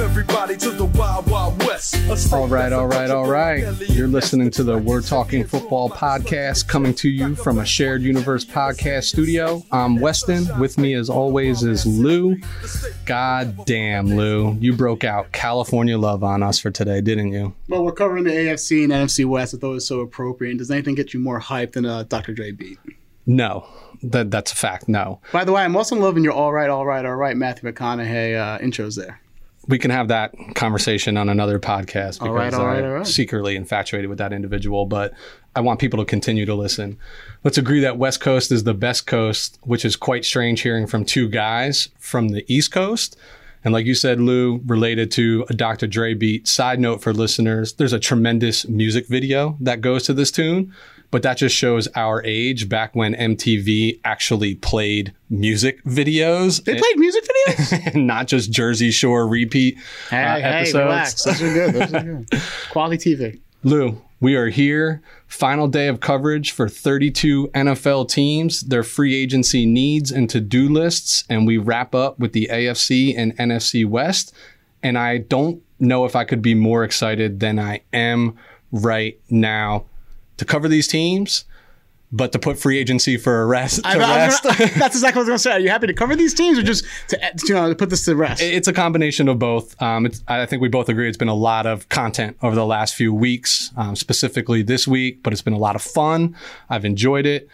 everybody to the Wild Wild West. All right. You're listening to the We're Talking Football podcast, coming to you from a Shared Universe podcast studio. I'm Weston. With me, as always, is Lou. God damn, Lou. You broke out California love on us for today, didn't you? Well, we're covering the AFC and NFC West. I thought it was so appropriate. Does anything get you more hyped than a Dr. Dre beat? No. That's a fact, no. By the way, I'm also loving your all right, Matthew McConaughey intros there. We can have that conversation on another podcast because I'm secretly infatuated with that individual, but I want people to continue to listen. Let's agree that West Coast is the best coast, which is quite strange hearing from two guys from the East Coast. And like you said, Lou, related to a Dr. Dre beat, side note for listeners, there's a tremendous music video that goes to this tune. But that just shows our age back when MTV actually played music videos. They played music videos? And not just Jersey Shore repeat episodes. Hey, relax. Those are good. Quality TV. Lou, we are here. Final day of coverage for 32 NFL teams, their free agency needs and to-do lists. And we wrap up with the AFC and NFC West. And I don't know if I could be more excited than I am right now to cover these teams, but to put free agency for a rest. That's exactly what I was going to say. Are you happy to cover these teams or just to put this to rest? It's a combination of both. I think we both agree it's been a lot of content over the last few weeks, specifically this week, but it's been a lot of fun. I've enjoyed it.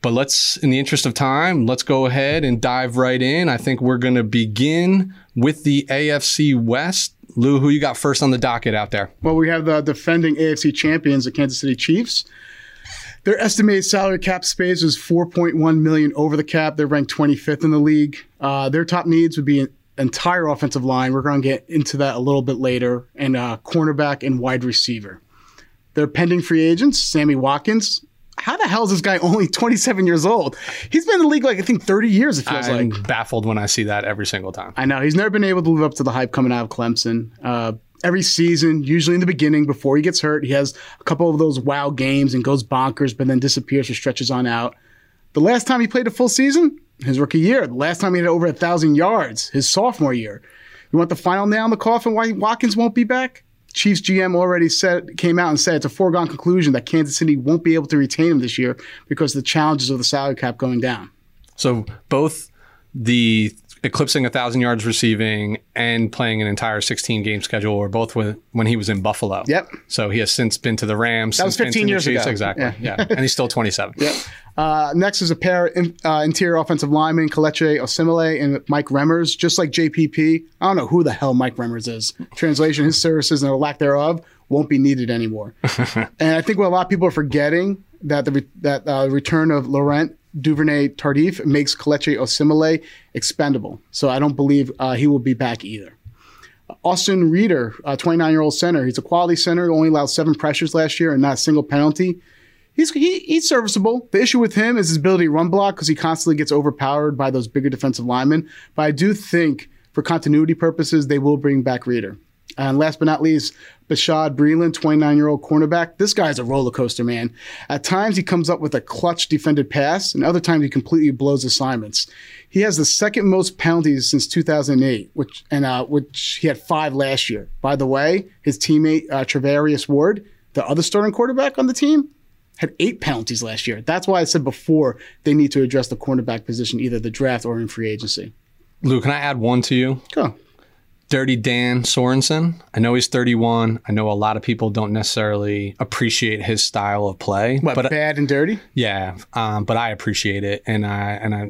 But let's, in the interest of time, let's go ahead and dive right in. I think we're going to begin with the AFC West. Lou, who you got first on the docket out there? Well, we have the defending AFC champions, the Kansas City Chiefs. Their estimated salary cap space is $4.1 million over the cap. They're ranked 25th in the league. Their top needs would be an entire offensive line. We're going to get into that a little bit later, and cornerback and wide receiver. Their pending free agents, Sammy Watkins. How the hell is this guy only 27 years old? He's been in the league, like, I think 30 years, it feels like. I'm baffled when I see that every single time. I know. He's never been able to live up to the hype coming out of Clemson. Every season, usually in the beginning, before he gets hurt, he has a couple of those wow games and goes bonkers, but then disappears for stretches on out. The last time he played a full season, his rookie year. The last time he had over 1,000 yards, his sophomore year. You want the final nail in the coffin why Watkins won't be back? Chiefs GM already came out and said it's a foregone conclusion that Kansas City won't be able to retain him this year because of the challenges of the salary cap going down. So both the eclipsing 1,000 yards receiving and playing an entire 16-game schedule were both when he was in Buffalo. Yep. So he has since been to the Rams. That was 15 years ago. Exactly. Yeah. And he's still 27. Yep. Next is a pair of interior offensive linemen, Kelechi Osemele and Mike Remmers, just like JPP. I don't know who the hell Mike Remmers is. Translation, his services and the lack thereof won't be needed anymore. And I think what a lot of people are forgetting that the return of Laurent Duvernay-Tardif makes Kelechi Osemele expendable. So I don't believe he will be back either. Austin Reeder, 29-year-old center. He's a quality center, only allowed 7 pressures last year and not a single penalty. He's serviceable. The issue with him is his ability to run block because he constantly gets overpowered by those bigger defensive linemen. But I do think for continuity purposes, they will bring back Reeder. And last but not least, Brashad Perriman, 29-year-old cornerback. This guy's a roller coaster, man. At times, he comes up with a clutch defended pass, and other times, he completely blows assignments. He has the second most penalties since 2008, which he had 5 last year. By the way, his teammate, Trevarius Ward, the other starting quarterback on the team, had 8 penalties last year. That's why I said before they need to address the cornerback position, either the draft or in free agency. Lou, can I add one to you? Go. Dirty Dan Sorensen. I know he's 31. I know a lot of people don't necessarily appreciate his style of play. But bad and dirty? Yeah, but I appreciate it, and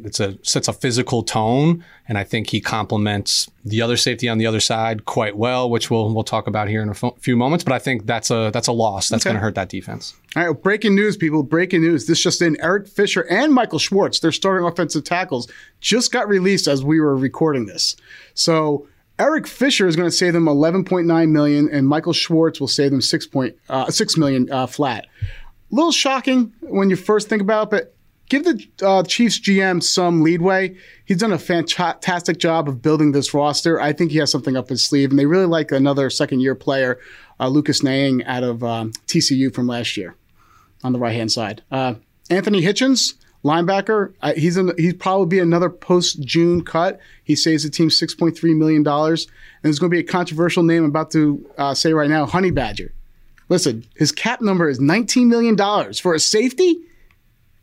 it sets a physical tone, and I think he complements the other safety on the other side quite well, which we'll talk about here in a few moments. But I think that's a loss that's going to hurt that defense. All right, well, breaking news, people. Breaking news. This just in: Eric Fisher and Michael Schwartz, their starting offensive tackles, just got released as we were recording this. So Eric Fisher is going to save them $11.9 million, and Michael Schwartz will save them $6 million flat. A little shocking when you first think about it, but give the Chiefs GM some leeway. He's done a fantastic job of building this roster. I think he has something up his sleeve, and they really like another second-year player, Lucas Niang, out of TCU from last year on the right-hand side. Anthony Hitchens, linebacker, he's probably be another post-June cut. He saves the team $6.3 million. And there's going to be a controversial name I'm about to say right now, Honey Badger. Listen, his cap number is $19 million for a safety.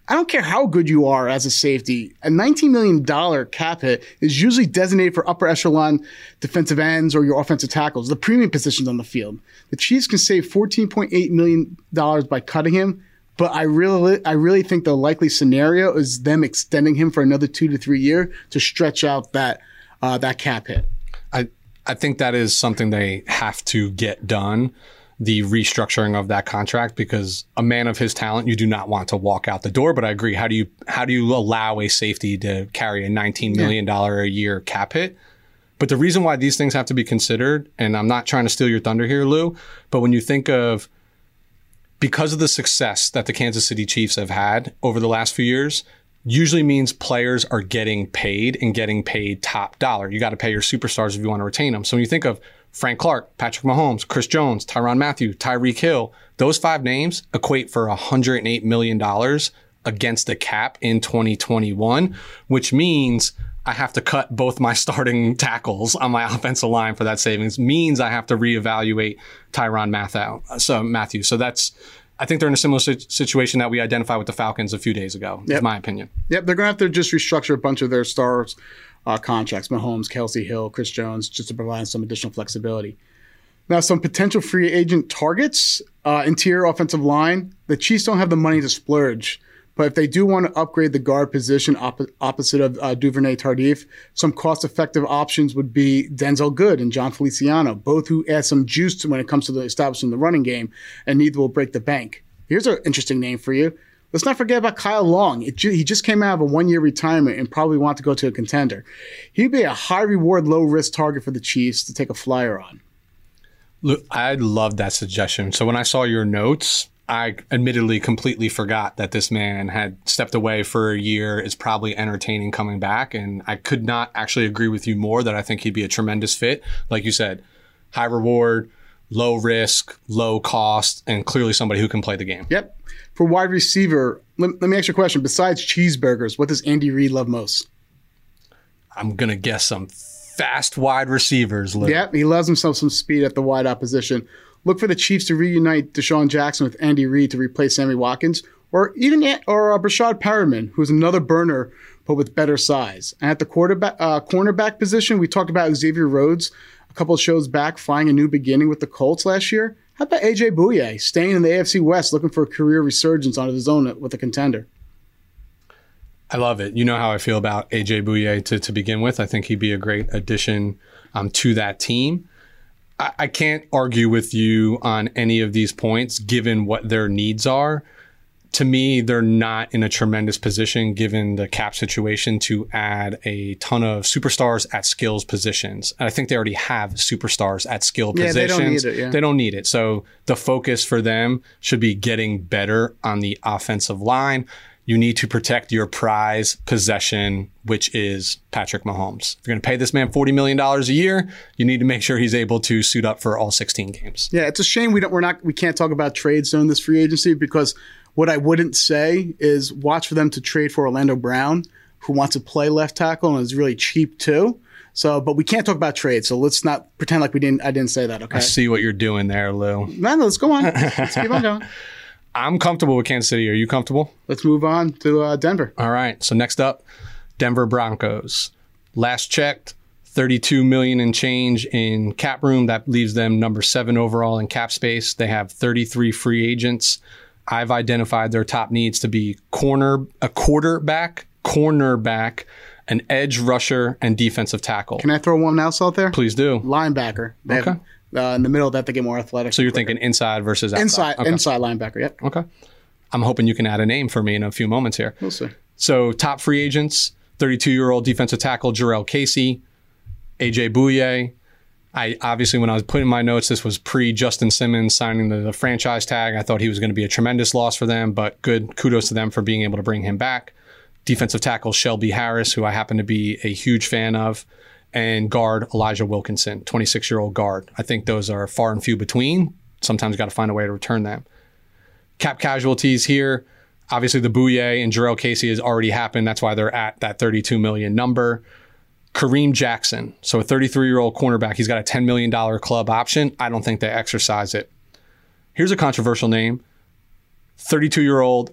I don't care how good you are as a safety. A $19 million cap hit is usually designated for upper echelon defensive ends or your offensive tackles, the premium positions on the field. The Chiefs can save $14.8 million by cutting him, but I really think the likely scenario is them extending him for another 2 to 3 years to stretch out that cap hit. I think that is something they have to get done, the restructuring of that contract, because a man of his talent, you do not want to walk out the door. But I agree. How do you allow a safety to carry a $19 million a year cap hit? But the reason why these things have to be considered, and I'm not trying to steal your thunder here, Lou, but when you think of, because of the success that the Kansas City Chiefs have had over the last few years, usually means players are getting paid and getting paid top dollar. You got to pay your superstars if you want to retain them. So when you think of Frank Clark, Patrick Mahomes, Chris Jones, Tyrann Mathieu, Tyreek Hill, those five names equate for $108 million against the cap in 2021, which means I have to cut both my starting tackles on my offensive line for that savings, means I have to reevaluate Tyrann Mathieu. So that's, I think they're in a similar situation that we identified with the Falcons a few days ago, is my opinion. Yep, they're going to have to just restructure a bunch of their stars. Contracts, Mahomes, Kelsey Hill, Chris Jones, just to provide some additional flexibility. Now, some potential free agent targets, interior offensive line. The Chiefs don't have the money to splurge, but if they do want to upgrade the guard position opposite of Duvernay-Tardif, some cost-effective options would be Denzel Good and John Feliciano, both who add some juice to when it comes to the establishing the running game, and neither will break the bank. Here's an interesting name for you. Let's not forget about Kyle Long. He just came out of a one-year retirement and probably want to go to a contender. He'd be a high-reward, low-risk target for the Chiefs to take a flyer on. Look, I love that suggestion. So when I saw your notes, I admittedly completely forgot that this man had stepped away for a year, is probably entertaining coming back, and I could not actually agree with you more that I think he'd be a tremendous fit. Like you said, high reward, low risk, low cost, and clearly somebody who can play the game. Yep. For wide receiver, let me ask you a question. Besides cheeseburgers, what does Andy Reid love most? I'm going to guess some fast wide receivers. Lou. Yep, he loves himself some speed at the wide opposition. Look for the Chiefs to reunite Deshaun Jackson with Andy Reid to replace Sammy Watkins or Brashad Perriman, who's another burner but with better size. And at the cornerback position, we talked about Xavier Rhodes a couple of shows back, finding a new beginning with the Colts last year. How about A.J. Bouye staying in the AFC West, looking for a career resurgence on his own with a contender? I love it. You know how I feel about A.J. Bouye to begin with. I think he'd be a great addition to that team. I can't argue with you on any of these points, given what their needs are. To me, they're not in a tremendous position, given the cap situation, to add a ton of superstars at skills positions. And I think they already have superstars at skill positions. They don't need it. They don't need it. So the focus for them should be getting better on the offensive line. You need to protect your prize possession, which is Patrick Mahomes. If you're going to pay this man $40 million a year, you need to make sure he's able to suit up for all 16 games. Yeah, it's a shame we can't talk about trades during this free agency, because what I wouldn't say is watch for them to trade for Orlando Brown, who wants to play left tackle and is really cheap too. So, but we can't talk about trades, so let's not pretend like I didn't say that, okay? I see what you're doing there, Lou. No, let's go on. Let's keep on going. I'm comfortable with Kansas City. Are you comfortable? Let's move on to Denver. All right. So next up, Denver Broncos. Last checked, $32 million and change in cap room. That leaves them number 7 overall in cap space. They have 33 free agents. I've identified their top needs to be a quarterback, an edge rusher, and defensive tackle. Can I throw one else out there? Please do. Linebacker. Okay. In the middle of that, they get more athletic. So you're thinking inside versus outside? Inside linebacker, yep. Okay. I'm hoping you can add a name for me in a few moments here. We'll see. So top free agents, 32-year-old defensive tackle Jerrell Casey, A.J. Bouye. Obviously, when I was putting my notes, this was pre-Justin Simmons signing the franchise tag. I thought he was going to be a tremendous loss for them, but good kudos to them for being able to bring him back. Defensive tackle Shelby Harris, who I happen to be a huge fan of. And guard Elijah Wilkinson, 26-year-old guard. I think those are far and few between. Sometimes got to find a way to return them. Cap casualties here. Obviously, the Bouye and Jerrell Casey has already happened. That's why they're at that $32 million number. Kareem Jackson, so a 33-year-old cornerback. He's got a $10 million club option. I don't think they exercise it. Here's a controversial name, 32-year-old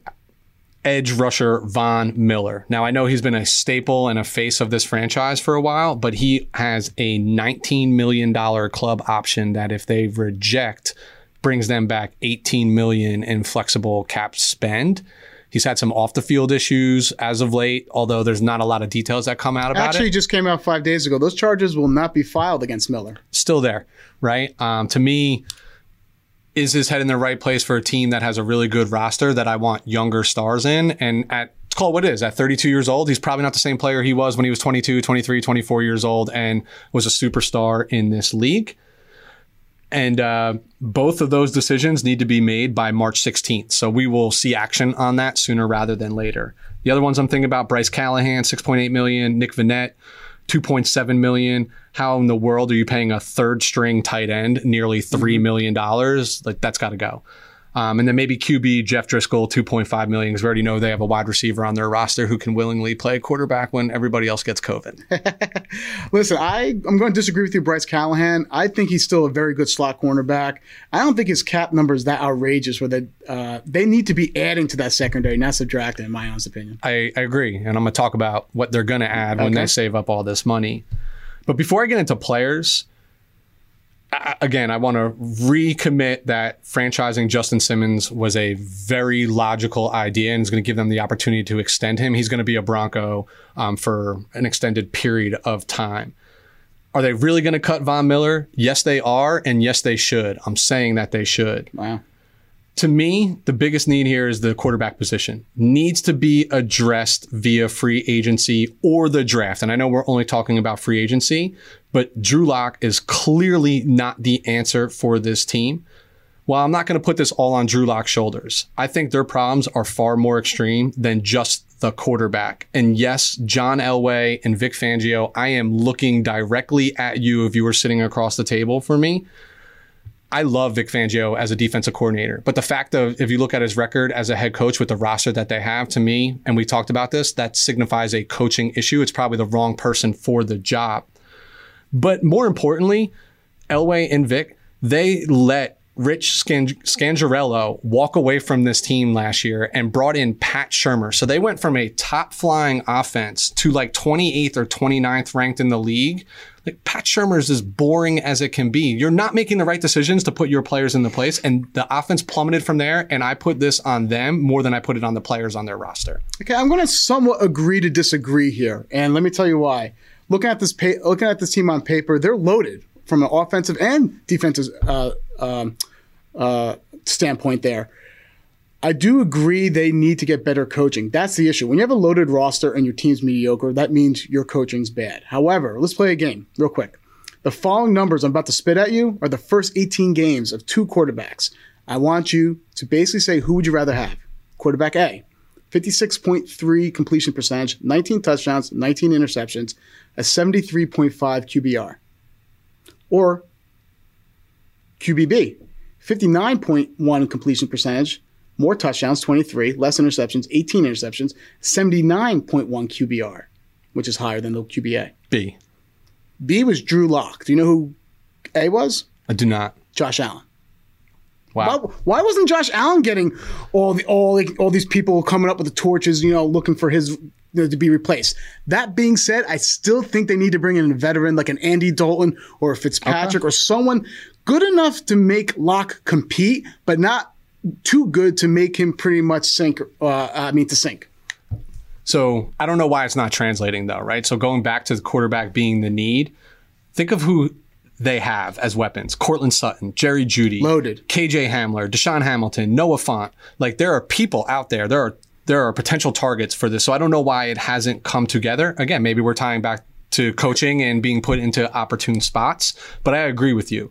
edge rusher Von Miller. Now, I know he's been a staple and a face of this franchise for a while, but he has a $19 million club option that if they reject, brings them back $18 million in flexible cap spend. He's had some off-the-field issues as of late, although there's not a lot of details that come out about it. Actually, just came out 5 days ago. Those charges will not be filed against Miller. Still there, right? To me, is his head in the right place for a team that has a really good roster that I want younger stars in? And at, let's call it what it is, at 32 years old, he's probably not the same player he was when he was 22, 23, 24 years old and was a superstar in this league. And both of those decisions need to be made by March 16th. So we will see action on that sooner rather than later. The other ones I'm thinking about, Bryce Callahan, $6.8 million, Nick Vannett, $2.7 million. How in the world are you paying a third string tight end nearly $3 million? Like, that's got to go. And then maybe QB Jeff Driscoll, $2.5 million, because we already know they have a wide receiver on their roster who can willingly play quarterback when everybody else gets COVID. Listen, I'm going to disagree with you, Bryce Callahan. I think he's still a very good slot cornerback. I don't think his cap number is that outrageous where they need to be adding to that secondary, not subtracting, in my honest opinion. I agree, and I'm going to talk about what they're going to add when they save up all this money. But before I get into players, again, I want to recommit that franchising Justin Simmons was a very logical idea and is going to give them the opportunity to extend him. He's going to be a Bronco for an extended period of time. Are they really going to cut Von Miller? Yes, they are, and yes, they should. I'm saying that they should. Wow. To me, the biggest need here is the quarterback position. Needs to be addressed via free agency or the draft. And I know we're only talking about free agency, but Drew Lock is clearly not the answer for this team. While I'm not going to put this all on Drew Lock's shoulders, I think their problems are far more extreme than just the quarterback. And yes, John Elway and Vic Fangio, I am looking directly at you if you were sitting across the table for me. I love Vic Fangio as a defensive coordinator, but the fact of, if you look at his record as a head coach with the roster that they have, to me, and we talked about this, that signifies a coaching issue. It's probably the wrong person for the job. But more importantly, Elway and Vic, they let Rich Scangarello walk away from this team last year and brought in Pat Shermer. So they went from a top flying offense to like 28th or 29th ranked in the league. Like, Pat Shermer is as boring as it can be. You're not making the right decisions to put your players in the place, and the offense plummeted from there, and I put this on them more than I put it on the players on their roster. Okay, I'm going to somewhat agree to disagree here, and let me tell you why. Looking at this team on paper, they're loaded from an offensive and defensive standpoint there. I do agree they need to get better coaching. That's the issue. When you have a loaded roster and your team's mediocre, that means your coaching's bad. However, let's play a game real quick. The following numbers I'm about to spit at you are the first 18 games of two quarterbacks. I want you to basically say, who would you rather have? Quarterback A, 56.3 completion percentage, 19 touchdowns, 19 interceptions, a 73.5 QBR. Or QBB, 59.1 completion percentage, more touchdowns, 23, less interceptions, 18 interceptions, 79.1 QBR, which is higher than the QBA. B. B was Drew Lock. Do you know who A was? I do not. Josh Allen. Wow. Why wasn't Josh Allen getting all these people coming up with the torches, looking for his to be replaced? That being said, I still think they need to bring in a veteran like an Andy Dalton or a Fitzpatrick or someone good enough to make Lock compete, but not too good to make him pretty much sink. So I don't know why it's not translating though, right? So going back to the quarterback being the need, think of who they have as weapons. Cortland Sutton, Jerry Jeudy. Loaded. KJ Hamler, Deshaun Hamilton, Noah Fant. Like, there are people out there. There are potential targets for this. So I don't know why it hasn't come together. Again, maybe we're tying back to coaching and being put into opportune spots, but I agree with you.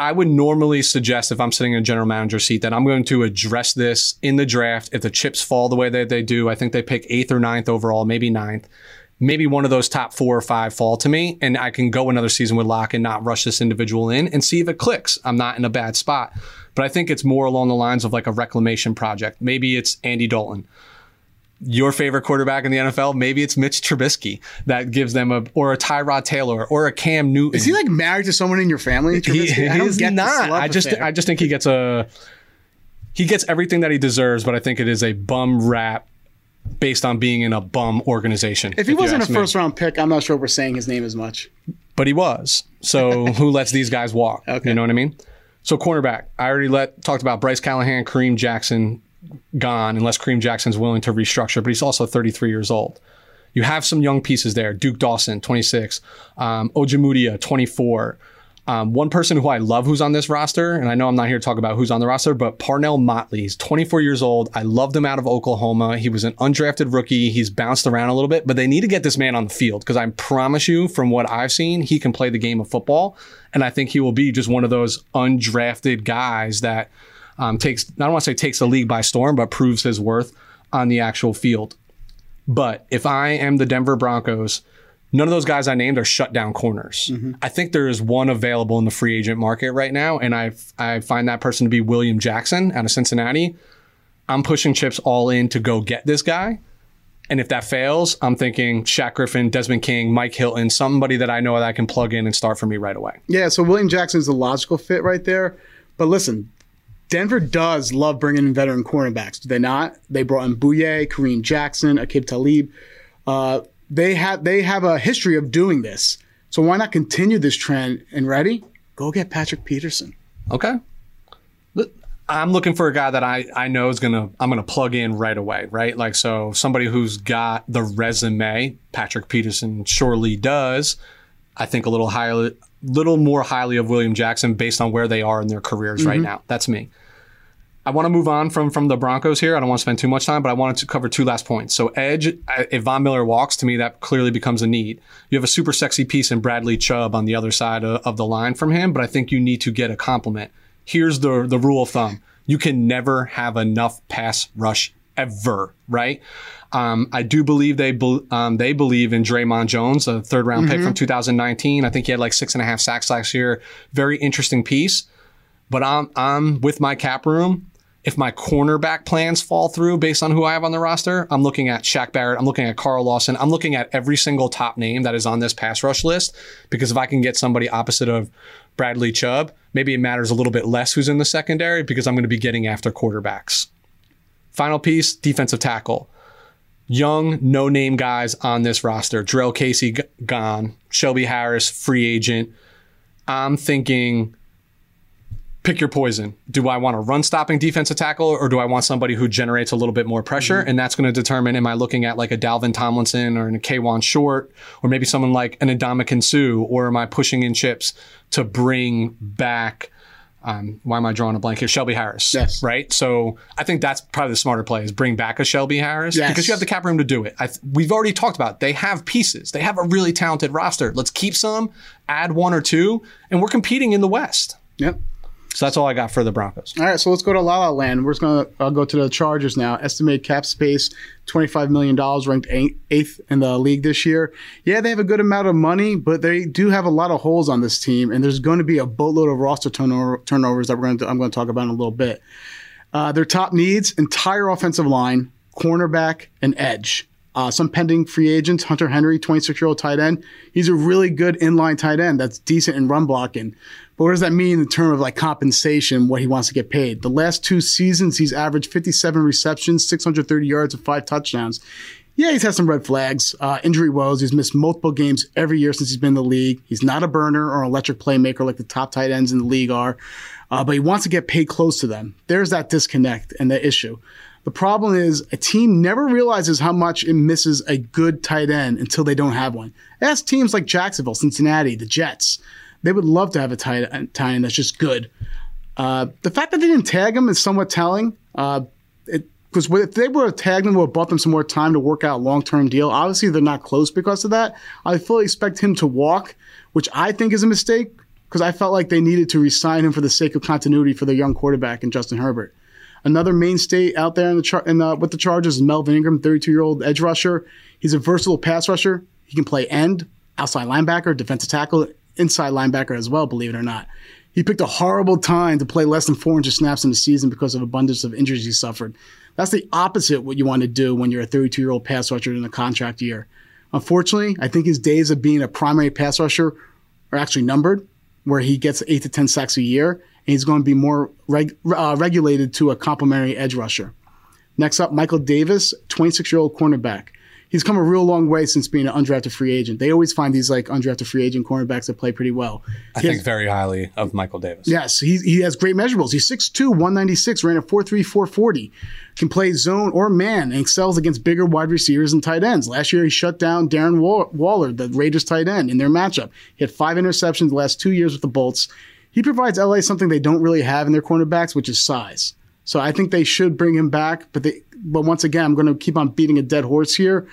I would normally suggest, if I'm sitting in a general manager seat, that I'm going to address this in the draft. If the chips fall the way that they do, I think they pick 8th or 9th overall, maybe 9th. maybe one of those top 4 or 5 fall to me, and I can go another season with Lock and not rush this individual in and see if it clicks. I'm not in a bad spot. But I think it's more along the lines of like a reclamation project. Maybe it's Andy Dalton, your favorite quarterback in the NFL. Maybe it's Mitch Trubisky that gives them a, or a Tyrod Taylor or a Cam Newton. Is he like married to someone in your family? Trubisky? I just think he gets everything that he deserves, but I think it is a bum rap based on being in a bum organization. If he wasn't a first-round pick, I'm not sure we're saying his name as much. But he was. So who lets these guys walk? Okay. You know what I mean? So cornerback, I already talked about Bryce Callahan, Kareem Jackson gone, unless Kareem Jackson's willing to restructure, but he's also 33 years old. You have some young pieces there. Duke Dawson, 26. Ojemudia, 24. One person who I love who's on this roster, and I know I'm not here to talk about who's on the roster, but Parnell Motley. He's 24 years old. I loved him out of Oklahoma. He was an undrafted rookie. He's bounced around a little bit, but they need to get this man on the field because I promise you, from what I've seen, he can play the game of football, and I think he will be just one of those undrafted guys that takes, I don't want to say takes the league by storm, but proves his worth on the actual field. But if I am the Denver Broncos, none of those guys I named are shutdown corners. Mm-hmm. I think there is one available in the free agent market right now, and I find that person to be William Jackson out of Cincinnati. I'm pushing chips all in to go get this guy, and if that fails, I'm thinking Shaq Griffin, Desmond King, Mike Hilton, somebody that I know that I can plug in and start for me right away. Yeah, so William Jackson is the logical fit right there. But listen, Denver does love bringing in veteran cornerbacks, do they not? They brought in Bouye, Kareem Jackson, Aqib Talib. They have a history of doing this. So why not continue this trend? And ready? Go get Patrick Peterson. Okay. I'm looking for a guy that I know is I'm gonna plug in right away, right? Like, so somebody who's got the resume, Patrick Peterson surely does. I think a little more highly of William Jackson based on where they are in their careers right now. That's me. I want to move on from the Broncos here. I don't want to spend too much time, but I wanted to cover 2 last points. So edge, if Von Miller walks, to me, that clearly becomes a need. You have a super sexy piece in Bradley Chubb on the other side of the line from him, but I think you need to get a compliment. Here's the rule of thumb. You can never have enough pass rush ever, right? I do believe they believe in Draymond Jones, a third-round pick from 2019. I think he had like 6.5 sacks last year. Very interesting piece. But I'm with my cap room. If my cornerback plans fall through based on who I have on the roster, I'm looking at Shaq Barrett. I'm looking at Carl Lawson. I'm looking at every single top name that is on this pass rush list, because if I can get somebody opposite of Bradley Chubb, maybe it matters a little bit less who's in the secondary because I'm going to be getting after quarterbacks. Final piece, defensive tackle. Young, no-name guys on this roster. Jerrell Casey gone. Shelby Harris, free agent. I'm thinking, pick your poison. Do I want a run-stopping defensive tackle, or do I want somebody who generates a little bit more pressure? And that's going to determine, am I looking at like a Dalvin Tomlinson or a K'Wan Short, or maybe someone like an Ndamukong Suh, or am I pushing in chips to bring back, why am I drawing a blank here? Shelby Harris, yes, right? So I think that's probably the smarter play, is bring back a Shelby Harris, yes, because you have the cap room to do it. We've already talked about it. They have pieces. They have a really talented roster. Let's keep some, add 1 or 2, and we're competing in the West. Yep. So that's all I got for the Broncos. All right, so let's go to La La Land. We're just going to go to the Chargers now. Estimated cap space, $25 million, ranked 8th in the league this year. Yeah, they have a good amount of money, but they do have a lot of holes on this team, and there's going to be a boatload of roster turnovers that I'm going to talk about in a little bit. Their top needs, entire offensive line, cornerback, and edge. Some pending free agents, Hunter Henry, 26-year-old tight end. He's a really good inline tight end that's decent in run blocking. But what does that mean in terms of like compensation, what he wants to get paid? The last 2 seasons, he's averaged 57 receptions, 630 yards, and 5 touchdowns. Yeah, he's had some red flags, injury woes. He's missed multiple games every year since he's been in the league. He's not a burner or electric playmaker like the top tight ends in the league are, but he wants to get paid close to them. There's that disconnect and the issue. The problem is a team never realizes how much it misses a good tight end until they don't have one. That's teams like Jacksonville, Cincinnati, the Jets. They would love to have a tight end that's just good. The fact that they didn't tag him is somewhat telling. Because if they would have tagged him, it would have bought them some more time to work out a long-term deal. Obviously, they're not close because of that. I fully expect him to walk, which I think is a mistake, because I felt like they needed to re-sign him for the sake of continuity for their young quarterback in Justin Herbert. Another mainstay out there with the Chargers is Melvin Ingram, 32-year-old edge rusher. He's a versatile pass rusher. He can play end, outside linebacker, defensive tackle, inside linebacker as well, believe it or not. He picked a horrible time to play less than 400 snaps in the season because of abundance of injuries he suffered. That's the opposite of what you want to do when you're a 32-year-old pass rusher in a contract year. Unfortunately, I think his days of being a primary pass rusher are actually numbered, where he gets 8 to 10 sacks a year, and he's going to be more regulated to a complementary edge rusher. Next up, Michael Davis, 26-year-old cornerback. He's come a real long way since being an undrafted free agent. They always find these undrafted free agent cornerbacks that play pretty well. I think very highly of Michael Davis. Yes, he has great measurables. He's 6'2", 196, ran a 4.3, 4.40, can play zone or man, and excels against bigger wide receivers and tight ends. Last year, he shut down Darren Waller, the Raiders tight end, in their matchup. He had 5 interceptions the last 2 years with the Bolts. He provides LA something they don't really have in their cornerbacks, which is size. So I think they should bring him back, but once again, I'm going to keep on beating a dead horse here.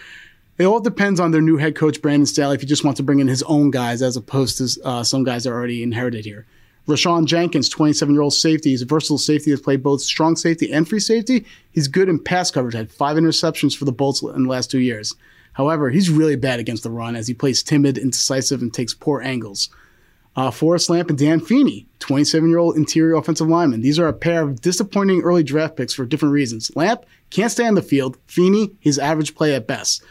It all depends on their new head coach, Brandon Staley, if he just wants to bring in his own guys as opposed to some guys that are already inherited here. Rashawn Jenkins, 27-year-old safety. He's a versatile safety that's played both strong safety and free safety. He's good in pass coverage. Had 5 interceptions for the Bolts in the last 2 years. However, he's really bad against the run as he plays timid, indecisive, and takes poor angles. Forrest Lamp and Dan Feeney, 27-year-old interior offensive lineman. These are a pair of disappointing early draft picks for different reasons. Lamp can't stay on the field. Feeney, his average play at best.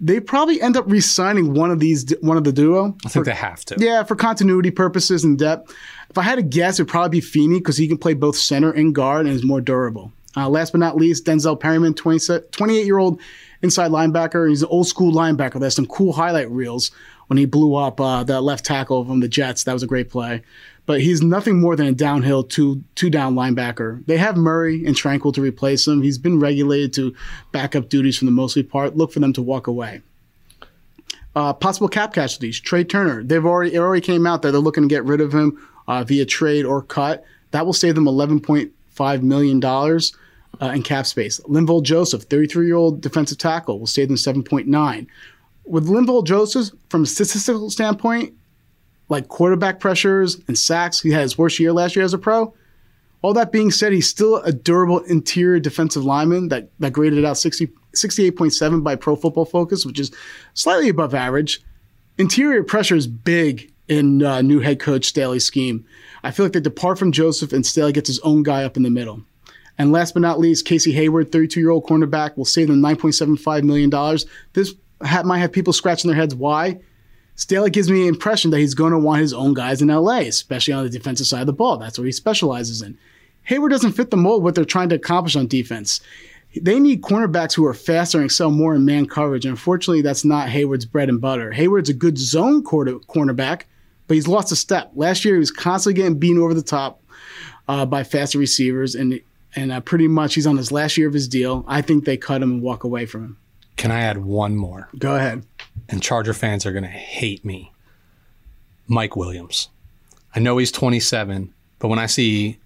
They probably end up re-signing one of the duo. I think they have to. Yeah, for continuity purposes and depth. If I had to guess, it'd probably be Feeney because he can play both center and guard and is more durable. Last but not least, Denzel Perriman, 28-year-old inside linebacker. He's an old-school linebacker. There's some cool highlight reels when he blew up that left tackle from the Jets. That was a great play. But he's nothing more than a downhill two-down linebacker. They have Murray and Tranquil to replace him. He's been regulated to backup duties for the mostly part. Look for them to walk away. Possible cap casualties. Trey Turner. It already came out that they're looking to get rid of him via trade or cut. That will save them $11.5 million in cap space. Linval Joseph, 33-year-old defensive tackle, will save them $7.9 million. With Linval Joseph, from a statistical standpoint, like quarterback pressures and sacks, he had his worst year last year as a pro. All that being said, he's still a durable interior defensive lineman that graded out 68.7 by Pro Football Focus, which is slightly above average. Interior pressure is big in new head coach Staley's scheme. I feel like they depart from Joseph and Staley gets his own guy up in the middle. And last but not least, Casey Hayward, 32-year-old cornerback, will save them $9.75 million. This might have people scratching their heads why. Staley gives me the impression that he's going to want his own guys in LA, especially on the defensive side of the ball. That's what he specializes in. Hayward doesn't fit the mold what they're trying to accomplish on defense. They need cornerbacks who are faster and excel more in man coverage, and unfortunately that's not Hayward's bread and butter. Hayward's a good zone cornerback, but he's lost a step. Last year he was constantly getting beaten over the top by faster receivers, and pretty much he's on his last year of his deal. I think they cut him and walk away from him. Can I add one more? Go ahead. And Charger fans are going to hate me. Mike Williams. I know he's 27, but when I see,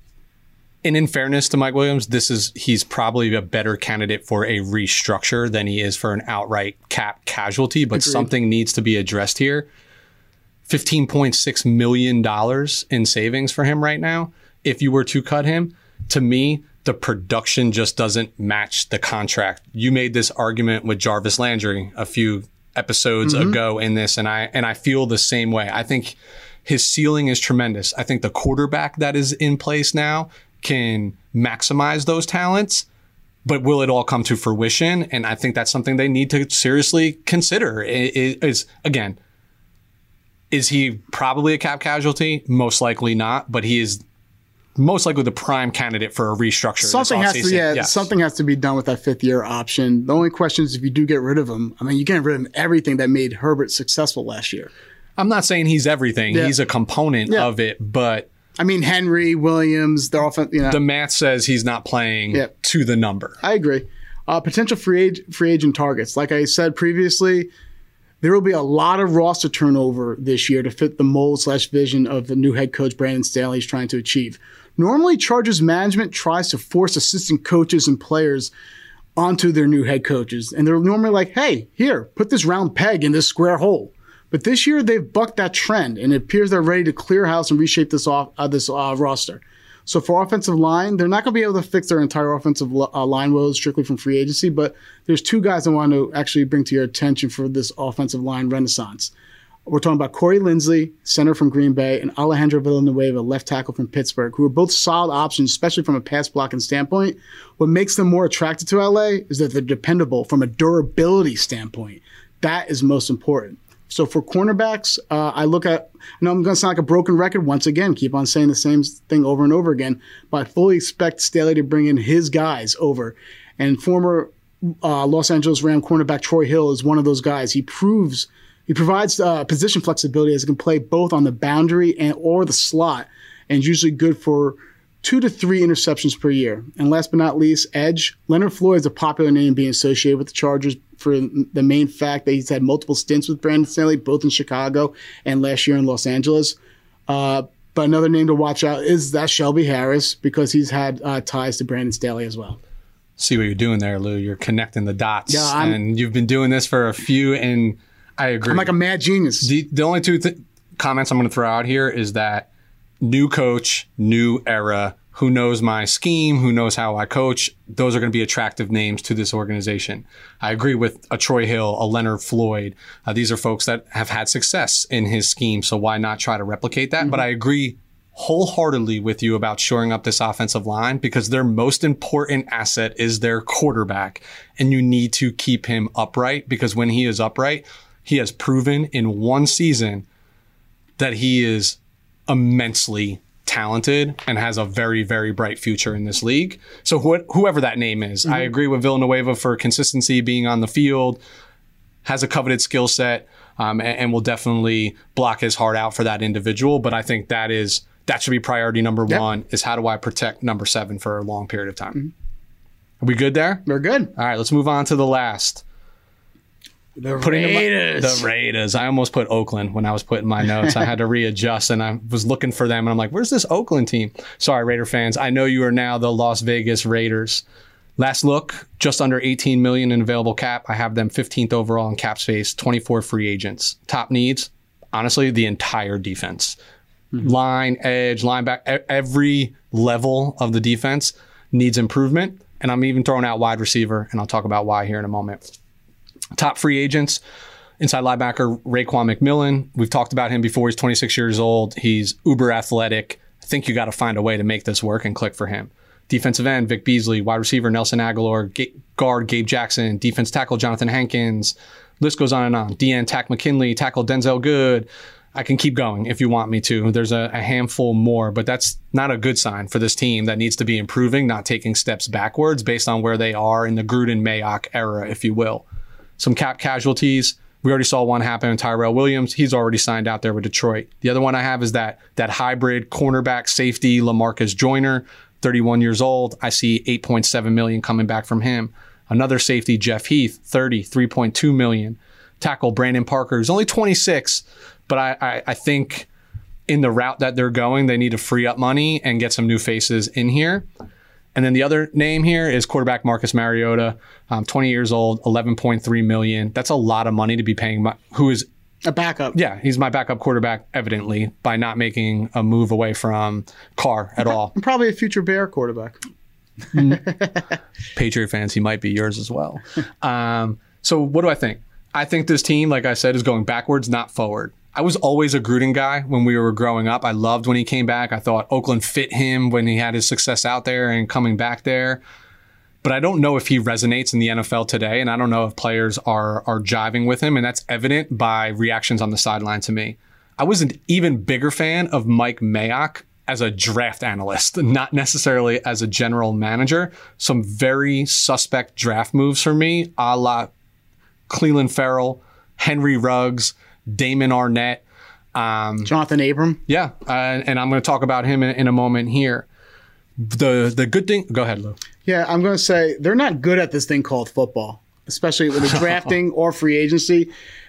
and in fairness to Mike Williams, he's probably a better candidate for a restructure than he is for an outright cap casualty, but agreed. Something needs to be addressed here. $15.6 million in savings for him right now, if you were to cut him. To me, the production just doesn't match the contract. You made this argument with Jarvis Landry a few episodes ago in this, and I feel the same way. I think his ceiling is tremendous. I think the quarterback that is in place now can maximize those talents, but will it all come to fruition? And I think that's something they need to seriously consider. Is he probably a cap casualty? Most likely not, but he is most likely the prime candidate for a restructure. Something has to be done with that fifth-year option. The only question is if you do get rid of him. I mean, you're getting rid of everything that made Herbert successful last year. I'm not saying he's everything. Yeah. He's a component of it, but... I mean, Henry, Williams, they're often... The math says he's not playing to the number. I agree. Potential free agent targets. Like I said previously, there will be a lot of roster turnover this year to fit the mold/vision of the new head coach Brandon Staley is trying to achieve. Normally, Chargers management tries to force assistant coaches and players onto their new head coaches. And they're normally like, hey, here, put this round peg in this square hole. But this year, they've bucked that trend, and it appears they're ready to clear house and reshape this roster. So for offensive line, they're not going to be able to fix their entire offensive line woes strictly from free agency, but there's two guys I want to actually bring to your attention for this offensive line renaissance. We're talking about Corey Linsley, center from Green Bay, and Alejandro Villanueva, left tackle from Pittsburgh, who are both solid options, especially from a pass blocking standpoint. What makes them more attracted to LA is that they're dependable from a durability standpoint. That is most important. So for cornerbacks, I look at, I know I'm going to sound like a broken record once again, keep on saying the same thing over and over again, but I fully expect Staley to bring in his guys over. And former Los Angeles Rams cornerback Troy Hill is one of those guys. He provides position flexibility as he can play both on the boundary and or the slot, and usually good for 2 to 3 interceptions per year. And last but not least, edge. Leonard Floyd is a popular name being associated with the Chargers for the main fact that he's had multiple stints with Brandon Staley, both in Chicago and last year in Los Angeles. But another name to watch out is that Shelby Harris, because he's had ties to Brandon Staley as well. See what you're doing there, Lou. You're connecting the dots. Yeah, and you've been doing this for a few, and I agree. I'm like a mad genius. The only two comments I'm going to throw out here is that new coach, new era, who knows my scheme, who knows how I coach, those are going to be attractive names to this organization. I agree with a Troy Hill, a Leonard Floyd. These are folks that have had success in his scheme, so why not try to replicate that? Mm-hmm. But I agree wholeheartedly with you about shoring up this offensive line, because their most important asset is their quarterback, and you need to keep him upright, because when he is upright, he has proven in one season that he is immensely talented and has a very, very bright future in this league. So whoever that name is, mm-hmm. I agree with Villanueva for consistency, being on the field, has a coveted skill set, and will definitely block his heart out for that individual. But I think that should be priority number one, is how do I protect number 7 for a long period of time? Mm-hmm. Are we good there? We're good. All right, let's move on to the last. The Raiders. I almost put Oakland when I was putting my notes. I had to readjust, and I was looking for them, and I'm like, where's this Oakland team? Sorry, Raider fans. I know you are now the Las Vegas Raiders. Last look, just under $18 million in available cap. I have them 15th overall in cap space, 24 free agents. Top needs, honestly, the entire defense. Mm-hmm. Line, edge, linebacker, every level of the defense needs improvement, and I'm even throwing out wide receiver, and I'll talk about why here in a moment. Top free agents, inside linebacker Raekwon McMillan. We've talked about him before. He's 26 years old. He's uber athletic. I think you got to find a way to make this work and click for him. Defensive end, Vic Beasley. Wide receiver, Nelson Aguilar. Guard, Gabe Jackson. Defense tackle, Jonathan Hankins. List goes on and on. DN, Tack McKinley. Tackle, Denzel Good. I can keep going if you want me to. There's a handful more, but that's not a good sign for this team that needs to be improving, not taking steps backwards based on where they are in the Gruden-Mayock era, if you will. Some cap casualties. We already saw one happen in Tyrell Williams. He's already signed out there with Detroit. The other one I have is that hybrid cornerback safety, LaMarcus Joyner, 31 years old. I see $8.7 million coming back from him. Another safety, Jeff Heath, 30, $3.2 million. Tackle, Brandon Parker, who's only 26, but I think in the route that they're going, they need to free up money and get some new faces in here. And then the other name here is quarterback Marcus Mariota, 20 years old, $11.3 million. That's a lot of money to be paying. Who is a backup? Yeah, he's my backup quarterback, evidently, by not making a move away from Carr at all. I'm probably a future Bear quarterback. Patriot fans, he might be yours as well. So what do I think? I think this team, like I said, is going backwards, not forward. I was always a Gruden guy when we were growing up. I loved when he came back. I thought Oakland fit him when he had his success out there and coming back there. But I don't know if he resonates in the NFL today, and I don't know if players are jiving with him, and that's evident by reactions on the sideline to me. I was an even bigger fan of Mike Mayock as a draft analyst, not necessarily as a general manager. Some very suspect draft moves for me, a la Cleveland Farrell, Henry Ruggs, Damon Arnett, Jonathan Abram. Yeah, and I'm going to talk about him in a moment here. The good thing, go ahead, Lou. Yeah, I'm going to say they're not good at this thing called football, especially with the drafting or free agency.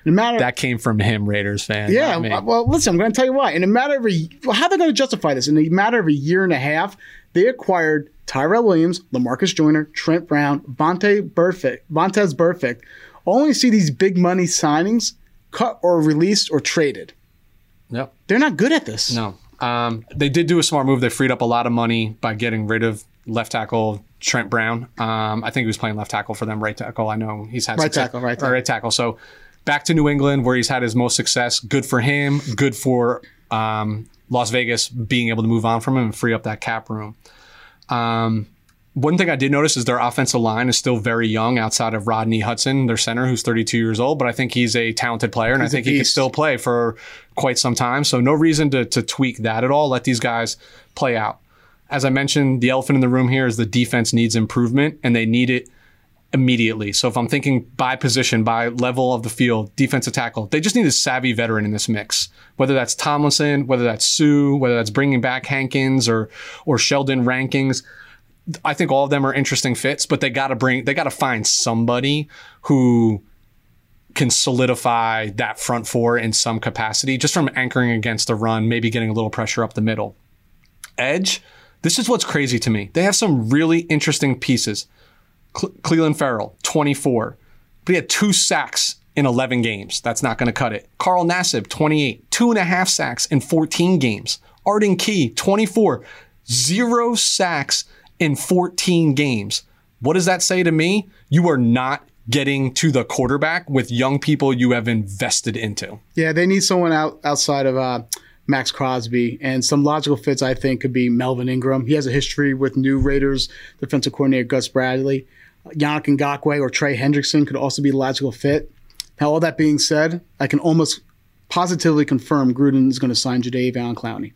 In a matter that came from him, Raiders fan. Yeah, well, listen, I'm going to tell you why. In a matter of how they're going to justify this? In a matter of a year and a half, they acquired Tyrell Williams, LaMarcus Joyner, Trent Brown, Vontaze Burfict. Only see these big money signings cut or released or traded. Yep. They're not good at this. No. They did do a smart move. They freed up a lot of money by getting rid of left tackle Trent Brown. I think he was playing left tackle for them, right tackle. I know he's had right tackle, right tackle. Right tackle. So back to New England where he's had his most success. Good for him. Good for Las Vegas being able to move on from him and free up that cap room. One thing I did notice is their offensive line is still very young outside of Rodney Hudson, their center, who's 32 years old. But I think he's a talented player, and I think he can still play for quite some time. So no reason to tweak that at all. Let these guys play out. As I mentioned, the elephant in the room here is the defense needs improvement, and they need it immediately. So if I'm thinking by position, by level of the field, defensive tackle, they just need a savvy veteran in this mix, whether that's Tomlinson, whether that's Sue, whether that's bringing back Hankins or Sheldon Rankings. I think all of them are interesting fits, but they got to find somebody who can solidify that front four in some capacity, just from anchoring against the run, maybe getting a little pressure up the middle. Edge, this is what's crazy to me. They have some really interesting pieces. Cleveland Farrell, 24, but he had 2 sacks in 11 games. That's not going to cut it. Carl Nassib, 28, 2.5 sacks in 14 games. Arden Key, 24, 0 sacks in 14 games. What does that say to me? You are not getting to the quarterback with young people you have invested into. Yeah, they need someone outside of Max Crosby. And some logical fits, I think, could be Melvin Ingram. He has a history with new Raiders defensive coordinator Gus Bradley. Yannick Ngakoue or Trey Hendrickson could also be a logical fit. Now, all that being said, I can almost positively confirm Gruden is going to sign Jadeveon Clowney.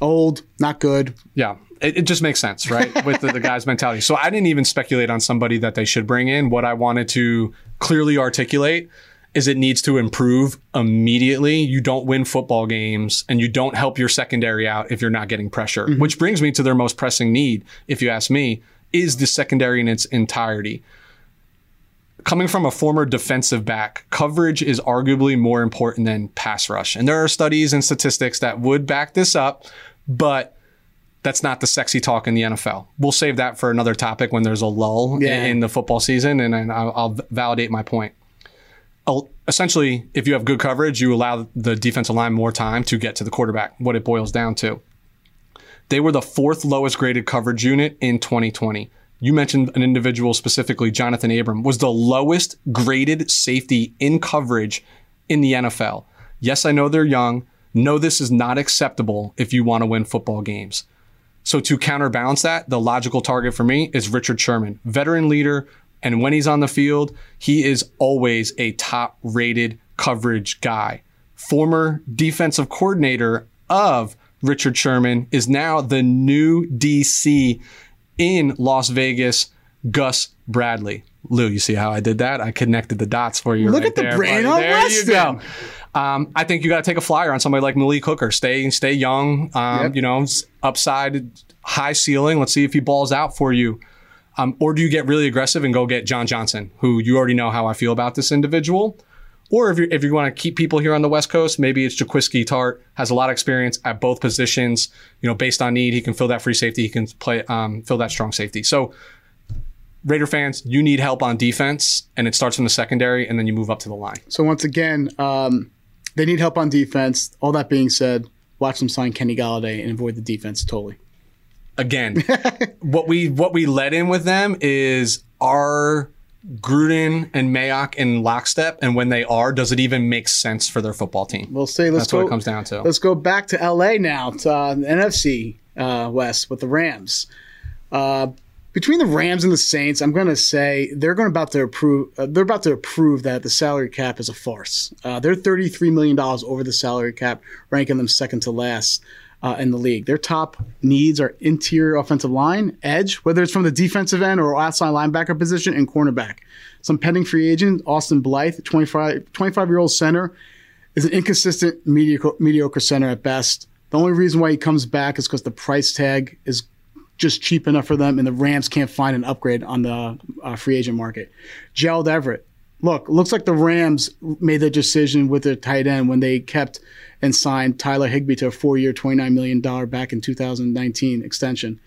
Old, not good. Yeah. It just makes sense, right, with the guy's mentality. So I didn't even speculate on somebody that they should bring in. What I wanted to clearly articulate is it needs to improve immediately. You don't win football games, and you don't help your secondary out if you're not getting pressure, mm-hmm. which brings me to their most pressing need, if you ask me, is the secondary in its entirety. Coming from a former defensive back, coverage is arguably more important than pass rush. And there are studies and statistics that would back this up, but that's not the sexy talk in the NFL. We'll save that for another topic when there's a lull in the football season, and I'll validate my point. Essentially, if you have good coverage, you allow the defensive line more time to get to the quarterback, what it boils down to. They were the 4th lowest graded coverage unit in 2020. You mentioned an individual specifically, Jonathan Abram, was the lowest graded safety in coverage in the NFL. Yes, I know they're young. No, this is not acceptable if you want to win football games. So to counterbalance that, the logical target for me is Richard Sherman, veteran leader. And when he's on the field, he is always a top-rated coverage guy. Former defensive coordinator of Richard Sherman is now the new DC in Las Vegas, Gus Bradley. Lou, you see how I did that? I connected the dots for you. Look right at the there, brain on there Weston. You go. I think you got to take a flyer on somebody like Malik Hooker. Stay young, you know, upside, high ceiling. Let's see if he balls out for you. Or do you get really aggressive and go get John Johnson, who you already know how I feel about this individual? Or if you want to keep people here on the West Coast, maybe it's Jaquiski Tart, has a lot of experience at both positions. You know, based on need, he can fill that free safety. He can play fill that strong safety. So Raider fans, you need help on defense, and it starts from the secondary, and then you move up to the line. So once again, they need help on defense. All that being said, watch them sign Kenny Golladay and avoid the defense totally. Again, what we let in with them is our Gruden and Mayock in lockstep, and when they are, does it even make sense for their football team? We'll see. That's what it comes down to. Let's go back to L.A. now, to the NFC West with the Rams. Between the Rams and the Saints, I'm going to say they're about to approve that the salary cap is a farce. They're $33 million over the salary cap, ranking them second to last in the league. Their top needs are interior offensive line, edge, whether it's from the defensive end or outside linebacker position, and cornerback. Some pending free agent, Austin Blythe, 25-year-old center, is an inconsistent, mediocre center at best. The only reason why he comes back is because the price tag is just cheap enough for them, and the Rams can't find an upgrade on the free agent market. Gerald Everett. Look, looks like the Rams made their decision with their tight end when they kept and signed Tyler Higbee to a 4-year, $29 million back in 2019 extension.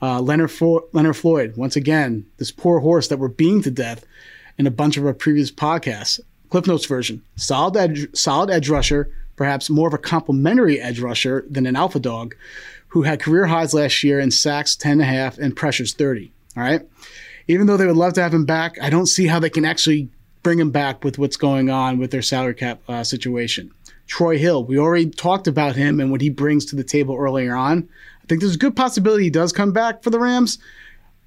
Leonard Floyd, once again, this poor horse that we're beating to death in a bunch of our previous podcasts. Cliff Notes version. Solid edge rusher, perhaps more of a complementary edge rusher than an alpha dog, who had career highs last year in sacks 10.5 and pressures 30. All right. Even though they would love to have him back, I don't see how they can actually bring him back with what's going on with their salary cap situation. Troy Hill, we already talked about him and what he brings to the table earlier on. I think there's a good possibility he does come back for the Rams.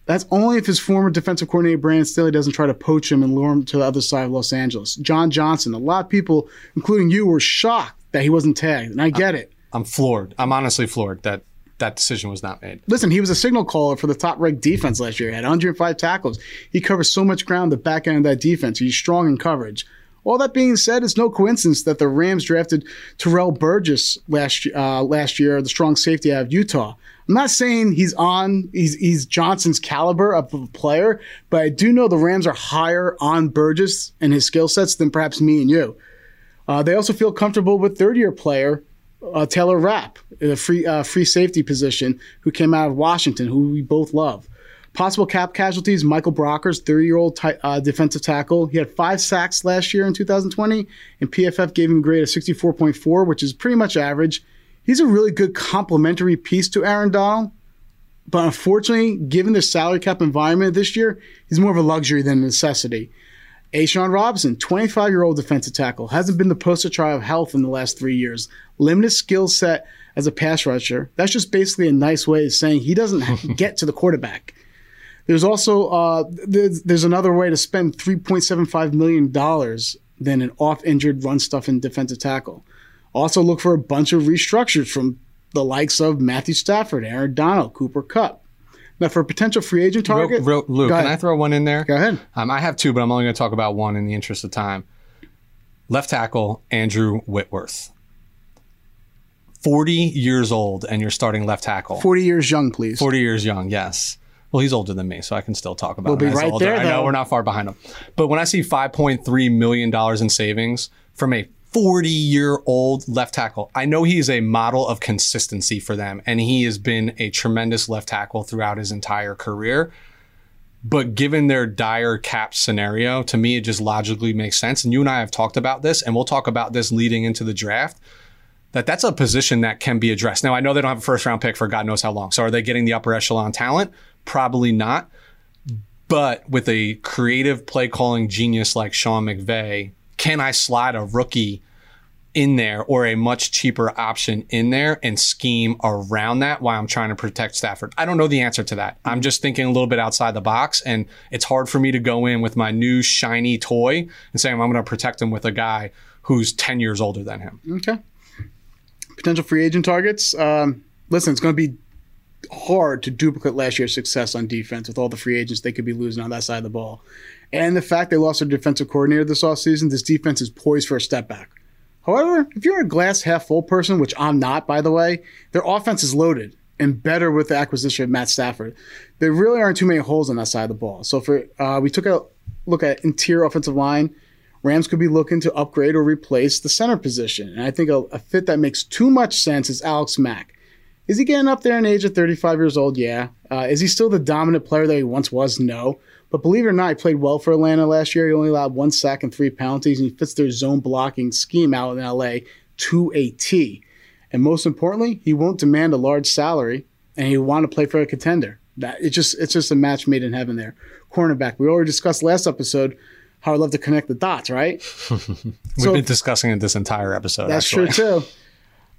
That's only if his former defensive coordinator, Brandon Staley, doesn't try to poach him and lure him to the other side of Los Angeles. John Johnson, a lot of people, including you, were shocked that he wasn't tagged, and I get it. I'm floored. I'm honestly floored that that decision was not made. Listen, he was a signal caller for the top-ranked defense last year. He had 105 tackles. He covers so much ground the back end of that defense. He's strong in coverage. All that being said, it's no coincidence that the Rams drafted Terrell Burgess last year, the strong safety out of Utah. I'm not saying he's Johnson's caliber of a player, but I do know the Rams are higher on Burgess and his skill sets than perhaps me and you. They also feel comfortable with third-year player Taylor Rapp, the free safety position, who came out of Washington, who we both love. Possible cap casualties, Michael Brockers, 30-year-old defensive tackle. He had 5 sacks last year in 2020, and PFF gave him a grade of 64.4, which is pretty much average. He's a really good complementary piece to Aaron Donald, but unfortunately, given the salary cap environment this year, he's more of a luxury than a necessity. A'Shaun Robinson, 25-year-old defensive tackle, hasn't been the poster child of health in the last 3 years. Limited skill set as a pass rusher. That's just basically a nice way of saying he doesn't get to the quarterback. There's also there's another way to spend $3.75 million than an off-injured run-stuffing defensive tackle. Also look for a bunch of restructures from the likes of Matthew Stafford, Aaron Donald, Cooper Kupp. Now, for a potential free agent target... Luke, can I throw one in there? Go ahead. I have two, but I'm only going to talk about one in the interest of time. Left tackle, Andrew Whitworth. 40 years old, and you're starting left tackle. 40 years young, please. 40 years young, yes. Well, he's older than me, so I can still talk about him. We'll be right there, though. I know we're not far behind him. But when I see $5.3 million in savings from a 40-year-old left tackle, I know he is a model of consistency for them, and he has been a tremendous left tackle throughout his entire career. But given their dire cap scenario, to me, it just logically makes sense. And you and I have talked about this, and we'll talk about this leading into the draft. That's a position that can be addressed. Now, I know they don't have a first-round pick for God knows how long. So are they getting the upper echelon talent? Probably not. But with a creative play-calling genius like Sean McVay, can I slide a rookie in there or a much cheaper option in there and scheme around that while I'm trying to protect Stafford? I don't know the answer to that. I'm just thinking a little bit outside the box, and it's hard for me to go in with my new shiny toy and say I'm going to protect him with a guy who's 10 years older than him. Okay. Potential free agent targets. Listen, it's going to be hard to duplicate last year's success on defense with all the free agents they could be losing on that side of the ball. And the fact they lost their defensive coordinator this offseason, this defense is poised for a step back. However, if you're a glass half full person, which I'm not, by the way, their offense is loaded and better with the acquisition of Matt Stafford. There really aren't too many holes on that side of the ball. So we took a look at interior offensive line. Rams could be looking to upgrade or replace the center position. And I think a fit that makes too much sense is Alex Mack. Is he getting up there in age at 35 years old? Yeah. Is he still the dominant player that he once was? No. But believe it or not, he played well for Atlanta last year. He only allowed 1 sack and 3 penalties, and he fits their zone blocking scheme out in L.A. to a T. And most importantly, he won't demand a large salary, and he'll want to play for a contender. It's just a match made in heaven there. Cornerback, we already discussed last episode how I love to connect the dots, right? We've been discussing it this entire episode. That's actually true, too.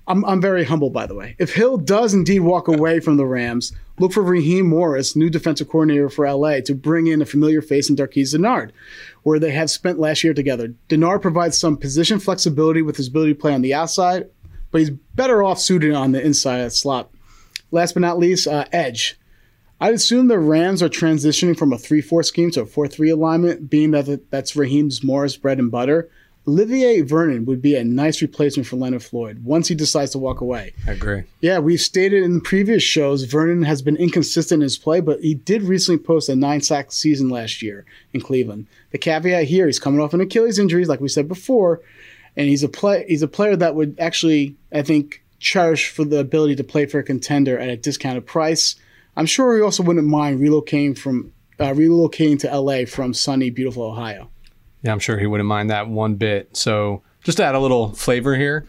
I'm very humble, by the way. If Hill does indeed walk away from the Rams, look for Raheem Morris, new defensive coordinator for L.A., to bring in a familiar face in Darqueze Dennard, where they have spent last year together. Dennard provides some position flexibility with his ability to play on the outside, but he's better off suited on the inside of the slot. Last but not least, edge. I'd assume the Rams are transitioning from a 3-4 scheme to a 4-3 alignment, being that that's Raheem Morris' bread and butter. Olivier Vernon would be a nice replacement for Leonard Floyd once he decides to walk away. I agree. Yeah, we've stated in previous shows Vernon has been inconsistent in his play, but he did recently post a 9-sack season last year in Cleveland. The caveat here, he's coming off an Achilles injury, like we said before, and he's a player that would actually, I think, cherish for the ability to play for a contender at a discounted price. I'm sure he also wouldn't mind relocating to L.A. from sunny, beautiful Ohio. Yeah, I'm sure he wouldn't mind that one bit. So just to add a little flavor here,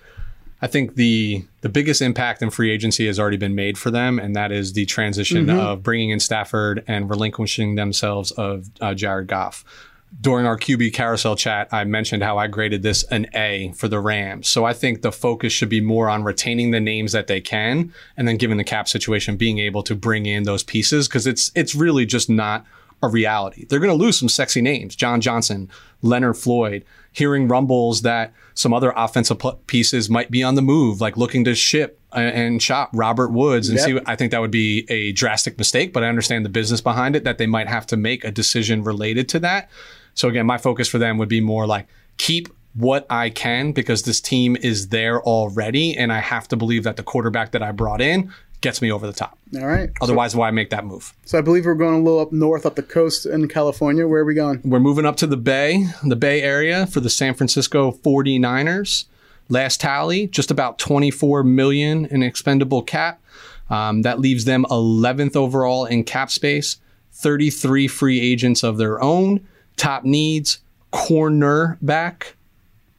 I think the biggest impact in free agency has already been made for them, and that is the transition of bringing in Stafford and relinquishing themselves of Jared Goff. During our QB carousel chat, I mentioned how I graded this an A for the Rams. So I think the focus should be more on retaining the names that they can, and then given the cap situation, being able to bring in those pieces, because it's really just not a reality. They're going to lose some sexy names, John Johnson, Leonard Floyd, hearing rumbles that some other offensive pieces might be on the move, like looking to ship and shop Robert Woods and see. I think that would be a drastic mistake, but I understand the business behind it, that they might have to make a decision related to that. So again, my focus for them would be more like keep what I can, because this team is there already, and I have to believe that the quarterback that I brought in gets me over the top. All right. Otherwise, why make that move? So I believe we're going a little up north, up the coast in California. Where are we going? We're moving up to the Bay Area for the San Francisco 49ers. Last tally, just about $24 million in expendable cap. That leaves them 11th overall in cap space, 33 free agents of their own, top needs, cornerback,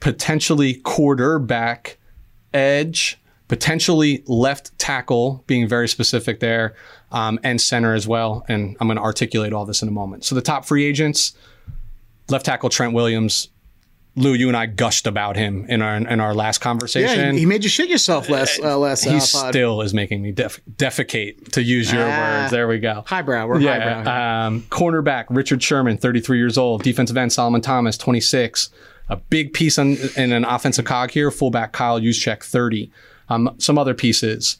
potentially quarterback, edge, potentially left tackle, being very specific there, and center as well. And I'm going to articulate all this in a moment. So the top free agents, left tackle Trent Williams. Lou, you and I gushed about him in our last conversation. Yeah, he made you shit yourself last pod. Still is making me defecate, to use your words. There we go. Highbrow. We're highbrow. Cornerback Richard Sherman, 33 years old. Defensive end Solomon Thomas, 26. A big piece in an offensive cog here. Fullback Kyle Juszczyk, 30. Some other pieces,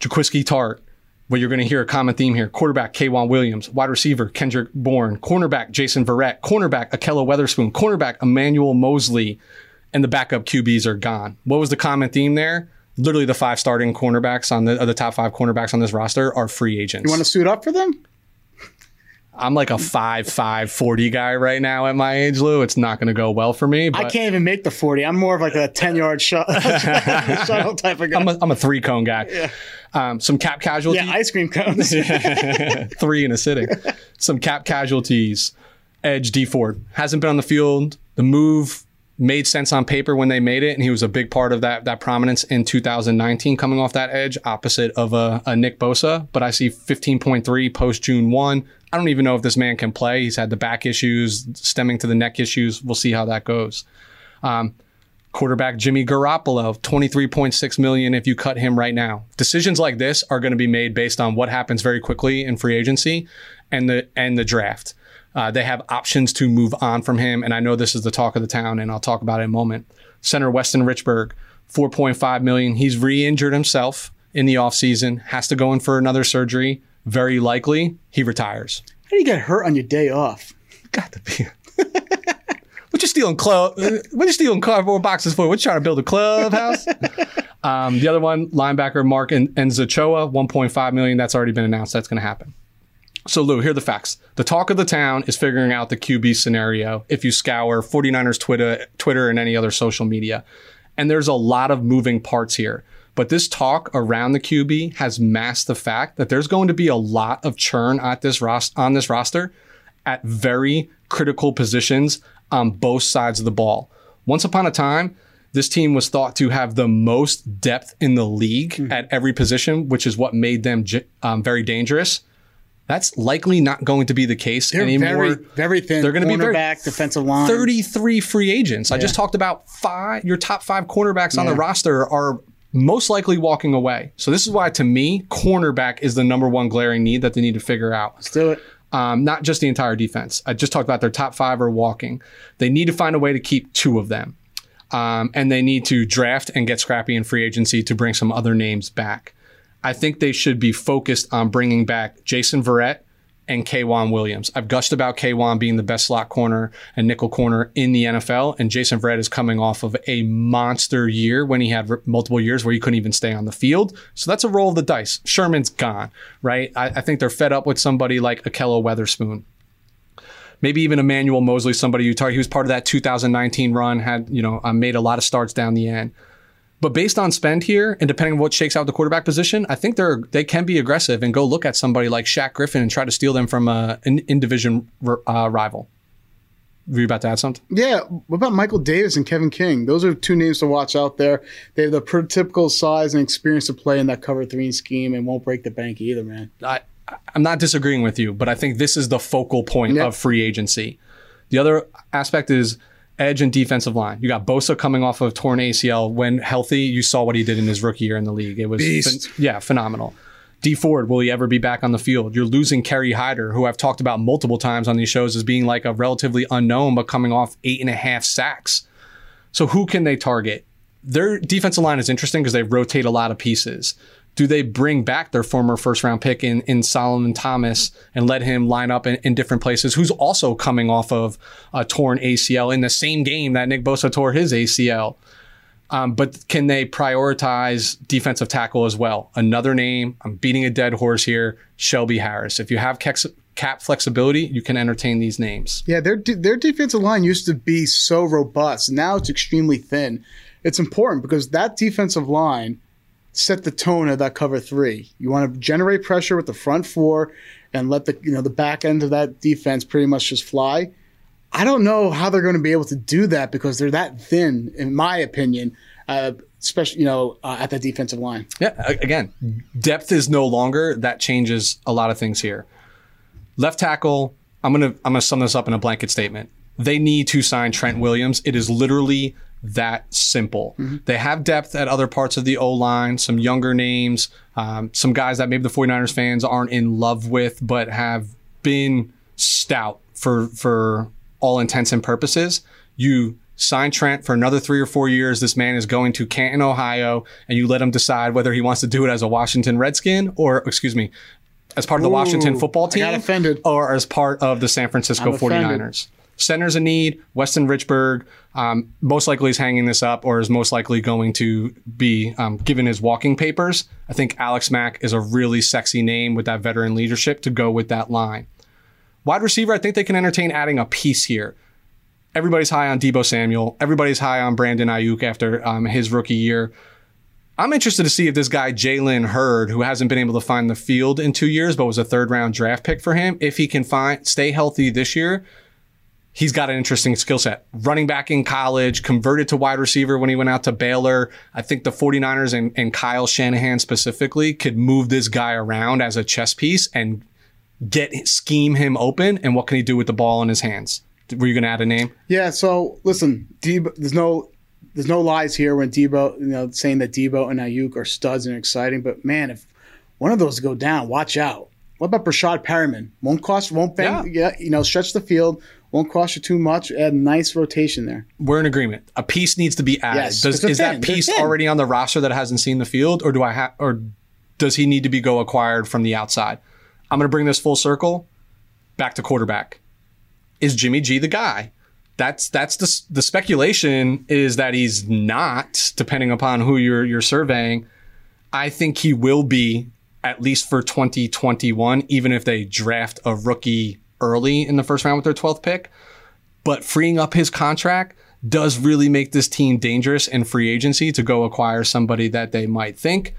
Jaquiski Tart, where you're going to hear a common theme here. Quarterback, K'Wan Williams. Wide receiver, Kendrick Bourne. Cornerback, Jason Verrett. Cornerback, Akella Weatherspoon. Cornerback, Emmanuel Mosley. And the backup QBs are gone. What was the common theme there? Literally the five starting cornerbacks on the top five cornerbacks on this roster are free agents. You want to suit up for them? I'm like a 5'5", 40 guy right now at my age, Lou. It's not going to go well for me. But I can't even make the 40. I'm more of like a 10-yard shuttle type of guy. I'm a three-cone guy. Yeah. Some cap casualties. Yeah, ice cream cones. Three in a sitting. Some cap casualties. Edge D Ford. Hasn't been on the field. The move made sense on paper when they made it, and he was a big part of that prominence in 2019, coming off that edge, opposite of a Nick Bosa. But I see 15.3 post-June 1. I don't even know if this man can play. He's had the back issues, stemming to the neck issues. We'll see how that goes. Quarterback Jimmy Garoppolo, $23.6 million if you cut him right now. Decisions like this are going to be made based on what happens very quickly in free agency and the draft. They have options to move on from him, and I know this is the talk of the town, and I'll talk about it in a moment. Center Weston Richburg, $4.5 million. He's re-injured himself in the offseason, has to go in for another surgery. Very likely, he retires. How do you get hurt on your day off? Got to be. What you stealing cardboard boxes for? What you trying to build a clubhouse? The other one, linebacker Mark Nzeocha, $1.5 million. That's already been announced. That's going to happen. So, Lou, here are the facts. The talk of the town is figuring out the QB scenario if you scour 49ers Twitter, and any other social media. And there's a lot of moving parts here. But this talk around the QB has masked the fact that there's going to be a lot of churn at on this roster at very critical positions on both sides of the ball. Once upon a time, this team was thought to have the most depth in the league at every position, which is what made them very dangerous. That's likely not going to be the case anymore. Very thin. They're going to be cornerback, defensive line. 33 free agents. Yeah. I just talked about five. Your top five cornerbacks on the roster are most likely walking away. So this is why, to me, cornerback is the number one glaring need that they need to figure out. Let's do it. Not just the entire defense. I just talked about their top five are walking. They need to find a way to keep two of them. And they need to draft and get scrappy in free agency to bring some other names back. I think they should be focused on bringing back Jason Verrett and K'Wan Williams. I've gushed about K'Wan being the best slot corner and nickel corner in the NFL, and Jason Verrett is coming off of a monster year when he had multiple years where he couldn't even stay on the field. So that's a roll of the dice. Sherman's gone, right? I think they're fed up with somebody like Akella Weatherspoon. Maybe even Emmanuel Mosley, somebody you target. He was part of that 2019 run, had made a lot of starts down the end. But based on spend here, and depending on what shakes out the quarterback position, I think they can be aggressive and go look at somebody like Shaq Griffin and try to steal them from an in-division rival. Were you about to add something? Yeah. What about Michael Davis and Kevin King? Those are two names to watch out there. They have the prototypical size and experience to play in that cover three scheme and won't break the bank either, man. I'm not disagreeing with you, but I think this is the focal point of free agency. The other aspect is edge and defensive line. You got Bosa coming off of torn ACL. When healthy, you saw what he did in his rookie year in the league. It was phenomenal. D Ford, will he ever be back on the field? You're losing Kerry Hyder, who I've talked about multiple times on these shows as being like a relatively unknown, but coming off 8.5 sacks. So who can they target? Their defensive line is interesting because they rotate a lot of pieces. Do they bring back their former first-round pick in Solomon Thomas and let him line up in different places, who's also coming off of a torn ACL in the same game that Nick Bosa tore his ACL? But can they prioritize defensive tackle as well? Another name, I'm beating a dead horse here, Shelby Harris. If you have cap flexibility, you can entertain these names. Yeah, their defensive line used to be so robust. Now it's extremely thin. It's important because that defensive line set the tone of that cover three. You want to generate pressure with the front four and let the back end of that defense pretty much just fly. I don't know how they're going to be able to do that because they're that thin, in my opinion, especially at that defensive line. Yeah, again, depth is no longer. That changes a lot of things here. Left tackle, I'm gonna sum this up in a blanket statement. They need to sign Trent Williams. It is literally that simple. Mm-hmm. They have depth at other parts of the O-line, some younger names, some guys that maybe the 49ers fans aren't in love with but have been stout for all intents and purposes. You sign Trent for another 3 or 4 years. This man is going to Canton, Ohio, and you let him decide whether he wants to do it as a Washington Redskin as part of the Washington football team or as part of the San Francisco 49ers. Center's a need. Weston Richburg most likely is hanging this up or is most likely going to be given his walking papers. I think Alex Mack is a really sexy name with that veteran leadership to go with that line. Wide receiver, I think they can entertain adding a piece here. Everybody's high on Deebo Samuel. Everybody's high on Brandon Ayuk after his rookie year. I'm interested to see if this guy, Jalen Hurd, who hasn't been able to find the field in 2 years but was a third-round draft pick for him, if he can stay healthy this year. He's got an interesting skill set. Running back in college, converted to wide receiver when he went out to Baylor. I think the 49ers and Kyle Shanahan specifically could move this guy around as a chess piece and scheme him open. And what can he do with the ball in his hands? Were you going to add a name? Yeah. So listen, Deebo, there's no lies here when Deebo, saying that Deebo and Ayuk are studs and exciting. But man, if one of those go down, watch out. What about Brashad Perriman? Stretch the field. Won't cost you too much. Add nice rotation there. We're in agreement. A piece needs to be added. Yes, is that piece already on the roster that hasn't seen the field, or does he need to be acquired from the outside? I'm going to bring this full circle back to quarterback. Is Jimmy G the guy? That's the speculation is that he's not, depending upon who you're surveying. I think he will be at least for 2021, even if they draft a rookie early in the first round with their 12th pick. But freeing up his contract does really make this team dangerous in free agency to go acquire somebody that they might think.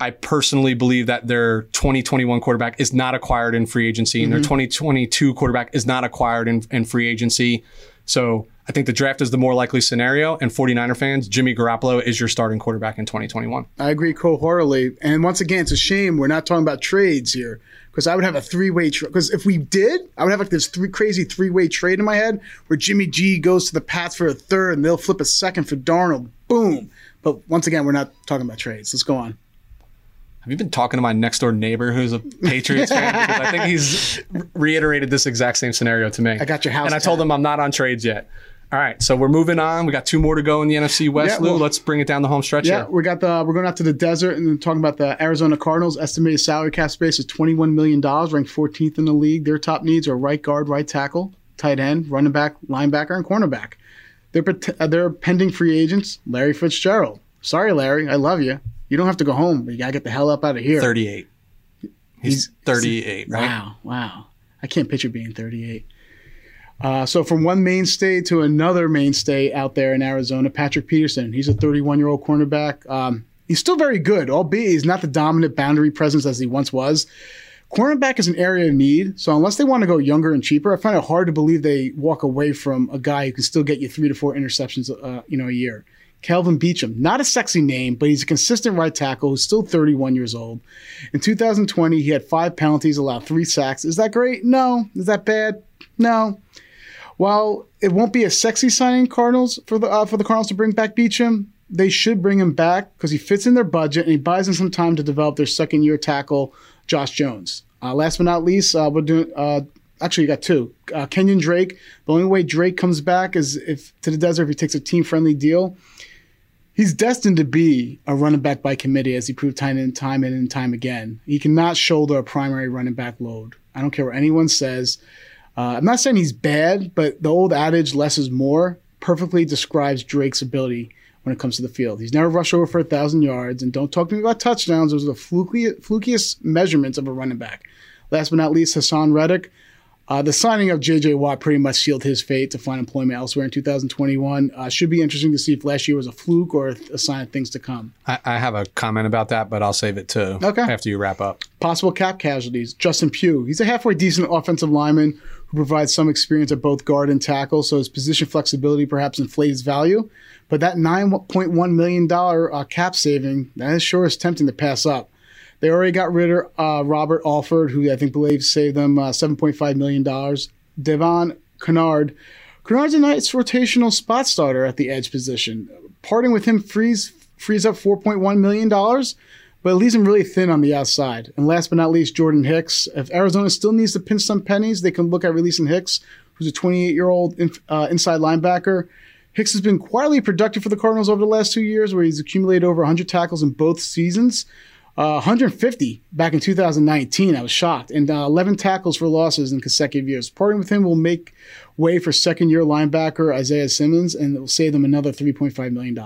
I personally believe that their 2021 quarterback is not acquired in free agency and their 2022 quarterback is not acquired in free agency. So I think the draft is the more likely scenario, and 49er fans, Jimmy Garoppolo is your starting quarterback in 2021. I agree wholeheartedly. And once again, it's a shame we're not talking about trades here, because I would have a three-way trade. Because if we did, I would have this crazy three-way trade in my head where Jimmy G goes to the Pats for a third and they'll flip a second for Darnold. Boom. But once again, we're not talking about trades. Let's go on. Have you been talking to my next-door neighbor who's a Patriots fan? Because I think he's reiterated this exact same scenario to me. I got your house. And I told him I'm not on trades yet. All right, so we're moving on. We got two more to go in the NFC West, Lou. Let's bring it down the home stretch here. We're going out to the desert and talking about the Arizona Cardinals. Estimated salary cap space is $21 million, ranked 14th in the league. Their top needs are right guard, right tackle, tight end, running back, linebacker, and cornerback. They're pending free agents, Larry Fitzgerald. Sorry, Larry, I love you. You don't have to go home, but you got to get the hell up out of here. 38. He's 38, right? Wow. I can't picture being 38. So from one mainstay to another mainstay out there in Arizona, Patrick Peterson. He's a 31-year-old cornerback. He's still very good, albeit he's not the dominant boundary presence as he once was. Cornerback is an area of need, so unless they want to go younger and cheaper, I find it hard to believe they walk away from a guy who can still get you 3 to 4 interceptions a year. Kelvin Beachum, not a sexy name, but he's a consistent right tackle who's still 31 years old. In 2020, he had 5 penalties, allowed 3 sacks. Is that great? No. Is that bad? No. While it won't be a sexy signing Cardinals for the Cardinals to bring back Beachum, they should bring him back because he fits in their budget and he buys them some time to develop their second-year tackle, Josh Jones. Last but not least, we're doing. Actually, you got 2. Kenyon Drake. The only way Drake comes back is if he takes a team-friendly deal. He's destined to be a running back by committee, as he proved time and time again. He cannot shoulder a primary running back load. I don't care what anyone says. I'm not saying he's bad, but the old adage, less is more, perfectly describes Drake's ability when it comes to the field. He's never rushed over for 1,000 yards, and don't talk to me about touchdowns. Those are the flukiest measurements of a running back. Last but not least, Hassan Reddick. The signing of J.J. Watt pretty much sealed his fate to find employment elsewhere in 2021. Should be interesting to see if last year was a fluke or a sign of things to come. I have a comment about that, but I'll save it too after you wrap up. Possible cap casualties. Justin Pugh. He's a halfway decent offensive lineman who provides some experience at both guard and tackle, so his position flexibility perhaps inflates value. But that $9.1 million cap saving, that sure is tempting to pass up. They already got rid of Robert Alford, who I think believes saved them $7.5 million. Devon Kennard. Kennard's a nice rotational spot starter at the edge position. Parting with him frees up $4.1 million, but it leaves him really thin on the outside. And last but not least, Jordan Hicks. If Arizona still needs to pinch some pennies, they can look at releasing Hicks, who's a 28-year-old inside linebacker. Hicks has been quietly productive for the Cardinals over the last 2 years, where he's accumulated over 100 tackles in both seasons. 150 back in 2019. I was shocked. And 11 tackles for losses in consecutive years. Parting with him will make way for second-year linebacker Isaiah Simmons, and it will save them another $3.5 million.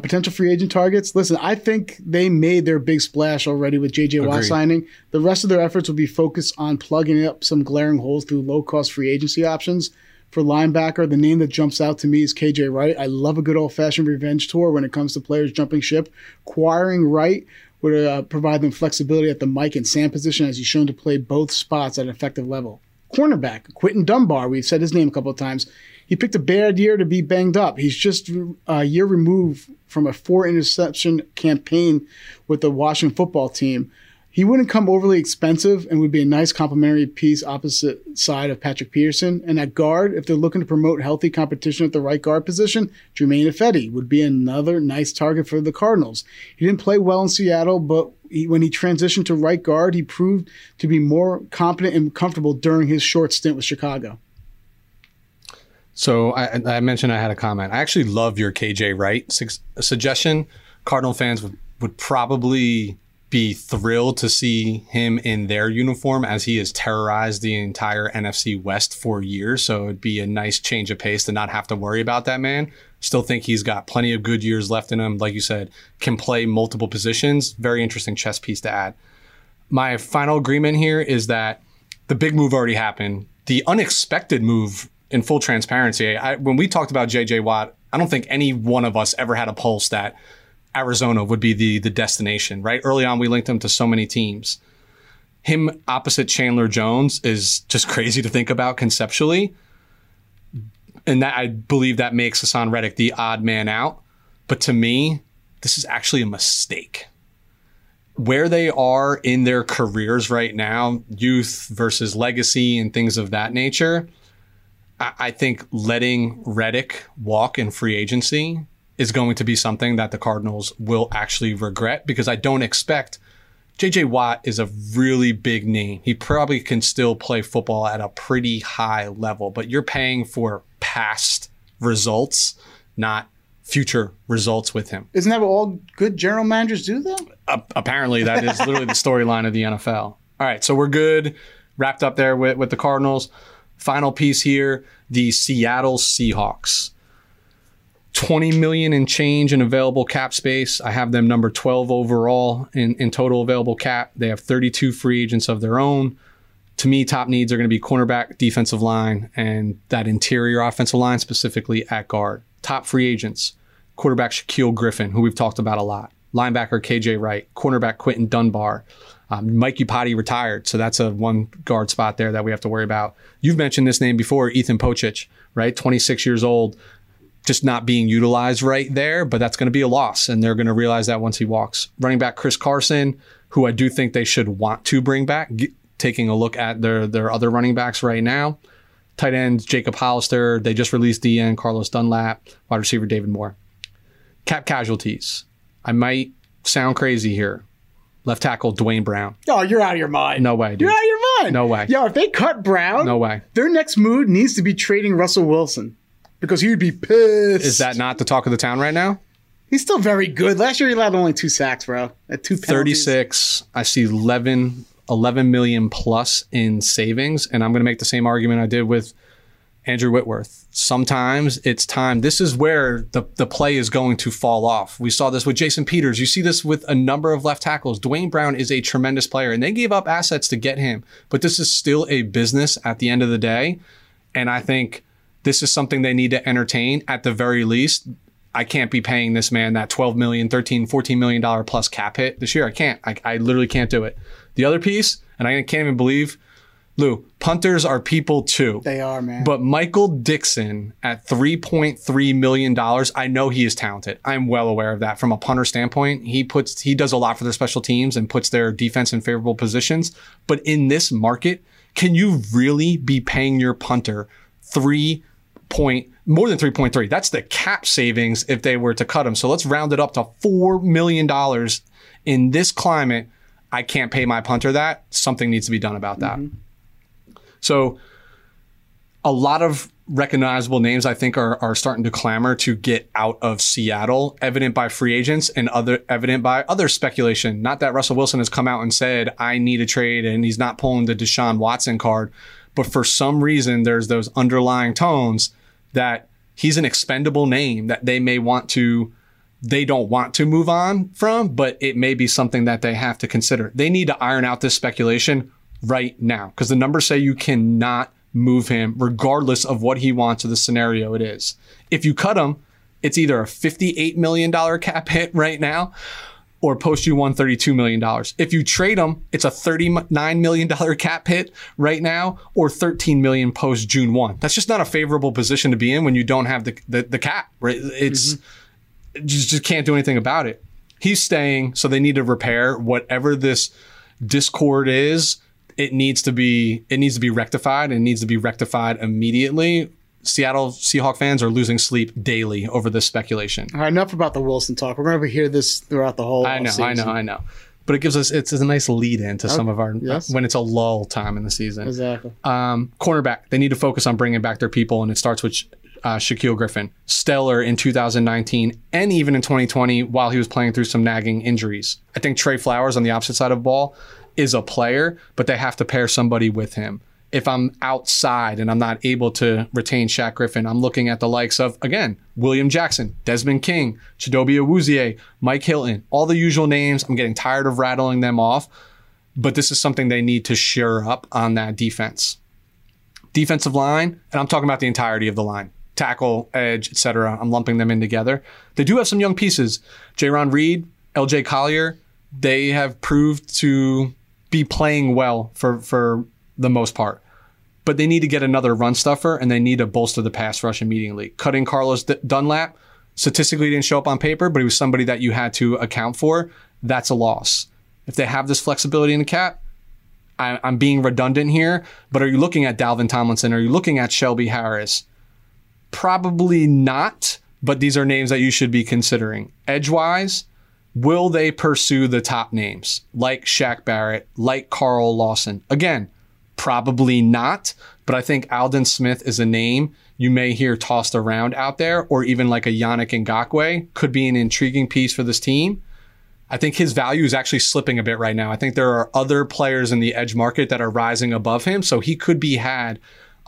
Potential free agent targets. Listen, I think they made their big splash already with J.J. Watt signing. The rest of their efforts will be focused on plugging up some glaring holes through low-cost free agency options. For linebacker, the name that jumps out to me is KJ Wright. I love a good old-fashioned revenge tour when it comes to players jumping ship. Acquiring Wright would provide them flexibility at the Mike and Sam position, as he's shown to play both spots at an effective level. Cornerback, Quentin Dunbar. We've said his name a couple of times. He picked a bad year to be banged up. He's just a year removed from a 4-interception campaign with the Washington football team. He wouldn't come overly expensive and would be a nice complementary piece opposite side of Patrick Peterson. And at guard, if they're looking to promote healthy competition at the right guard position, Jermaine Ifedi would be another nice target for the Cardinals. He didn't play well in Seattle, but when he transitioned to right guard, he proved to be more competent and comfortable during his short stint with Chicago. So I mentioned I had a comment. I actually love your KJ Wright suggestion. Cardinal fans would probably be thrilled to see him in their uniform, as he has terrorized the entire NFC West for years. So it'd be a nice change of pace to not have to worry about that man. Still think he's got plenty of good years left in him. Like you said, can play multiple positions. Very interesting chess piece to add. My final agreement here is that the big move already happened. The unexpected move, in full transparency, when we talked about J.J. Watt, I don't think any one of us ever had a pulse that Arizona would be the destination, right? Early on, we linked him to so many teams. Him opposite Chandler Jones is just crazy to think about conceptually. And that, I believe, that makes Hassan Reddick the odd man out. But to me, this is actually a mistake. Where they are in their careers right now, youth versus legacy and things of that nature, I think letting Reddick walk in free agency is going to be something that the Cardinals will actually regret, because I don't expect J.J. Watt is a really big name. He probably can still play football at a pretty high level, but you're paying for past results, not future results with him. Isn't that what all good general managers do, though? Apparently, that is literally the storyline of the NFL. All right, so we're good. Wrapped up there with the Cardinals. Final piece here, the Seattle Seahawks. $20 million in change in available cap space. I have them number 12 overall in total available cap. They have 32 free agents of their own. To me, top needs are going to be cornerback, defensive line, and that interior offensive line, specifically at guard. Top free agents, quarterback Shaquille Griffin, who we've talked about a lot. linebacker KJ Wright, cornerback Quentin Dunbar. Mike Upati retired, so that's a one guard spot there that we have to worry about. You've mentioned this name before, Ethan Pochich, right? 26 years old, just not being utilized right there, but that's going to be a loss, and they're going to realize that once he walks. Running back Chris Carson, who I do think they should want to bring back, taking a look at their other running backs right now. Tight ends Jacob Hollister. They just released DN Carlos Dunlap. Wide receiver David Moore. Cap casualties. I might sound crazy here. Left tackle Dwayne Brown. Oh, you're out of your mind. No way, dude. You're out of your mind. No way. Yo, if they cut Brown, no way. Their next move needs to be trading Russell Wilson because he would be pissed. Is that not the talk of the town right now? He's still very good. Last year he allowed only 2 sacks, bro. At 2 penalties. 36. I see 11 million plus in savings. And I'm going to make the same argument I did with Andrew Whitworth. Sometimes it's time. This is where the play is going to fall off. We saw this with Jason Peters. You see this with a number of left tackles. Dwayne Brown is a tremendous player, and they gave up assets to get him. But this is still a business at the end of the day. And I think this is something they need to entertain at the very least. I can't be paying this man that $12 million, $13, $14 million plus cap hit this year. I can't. I literally can't do it. The other piece, and I can't even believe, Lou, punters are people too. They are, man. But Michael Dixon at $3.3 million, I know he is talented. I'm well aware of that. From a punter standpoint, he does a lot for their special teams and puts their defense in favorable positions. But in this market, can you really be paying your punter more than 3.3? That's the cap savings if they were to cut him. So let's round it up to $4 million in this climate. I can't pay my punter that. Something needs to be done about that. Mm-hmm. So a lot of recognizable names, I think, are starting to clamor to get out of Seattle, evident by free agents and evident by other speculation. Not that Russell Wilson has come out and said, I need a trade, and he's not pulling the Deshaun Watson card. But for some reason, there's those underlying tones that he's an expendable name that they may want to they don't want to move on from, but it may be something that they have to consider. They need to iron out this speculation right now because the numbers say you cannot move him regardless of what he wants or the scenario it is. If you cut him, it's either a $58 million cap hit right now or post you $132 million. If you trade him, it's a $39 million cap hit right now or $13 million post June 1. That's just not a favorable position to be in when you don't have the cap, right? It's... Mm-hmm. Just can't do anything about it. He's staying, so they need to repair whatever this discord is. It needs to be rectified. It needs to be rectified immediately. Seattle Seahawk fans are losing sleep daily over this speculation. All right, enough about the Wilson talk. We're going to hear this throughout the whole season. I know. But it gives us it's a nice lead in to some of our when it's a lull time in the season. Exactly. Cornerback, they need to focus on bringing back their people, and it starts with Shaquille Griffin, stellar in 2019 and even in 2020 while he was playing through some nagging injuries. I think Trey Flowers on the opposite side of the ball is a player, but they have to pair somebody with him. If I'm outside and I'm not able to retain Shaq Griffin, I'm looking at the likes of, again, William Jackson, Desmond King, Chidobe Awuzie, Mike Hilton, all the usual names. I'm getting tired of rattling them off, but this is something they need to shore up on that defense. Defensive line, and I'm talking about the entirety of the line. Tackle, edge, etc. I'm lumping them in together. They do have some young pieces. Jaron Reed, LJ Collier, they have proved to be playing well for the most part. But they need to get another run stuffer, and they need to bolster the pass rush immediately. Cutting Carlos Dunlap, statistically didn't show up on paper, but he was somebody that you had to account for. That's a loss. If they have this flexibility in the cap, I'm being redundant here, but are you looking at Dalvin Tomlinson? Are you looking at Shelby Harris? Probably not, but these are names that you should be considering. Edge-wise, will they pursue the top names like Shaq Barrett, like Carl Lawson? Again, probably not, but I think Aldon Smith is a name you may hear tossed around out there, or even like a Yannick Ngakoue could be an intriguing piece for this team. I think his value is actually slipping a bit right now. I think there are other players in the edge market that are rising above him, so he could be had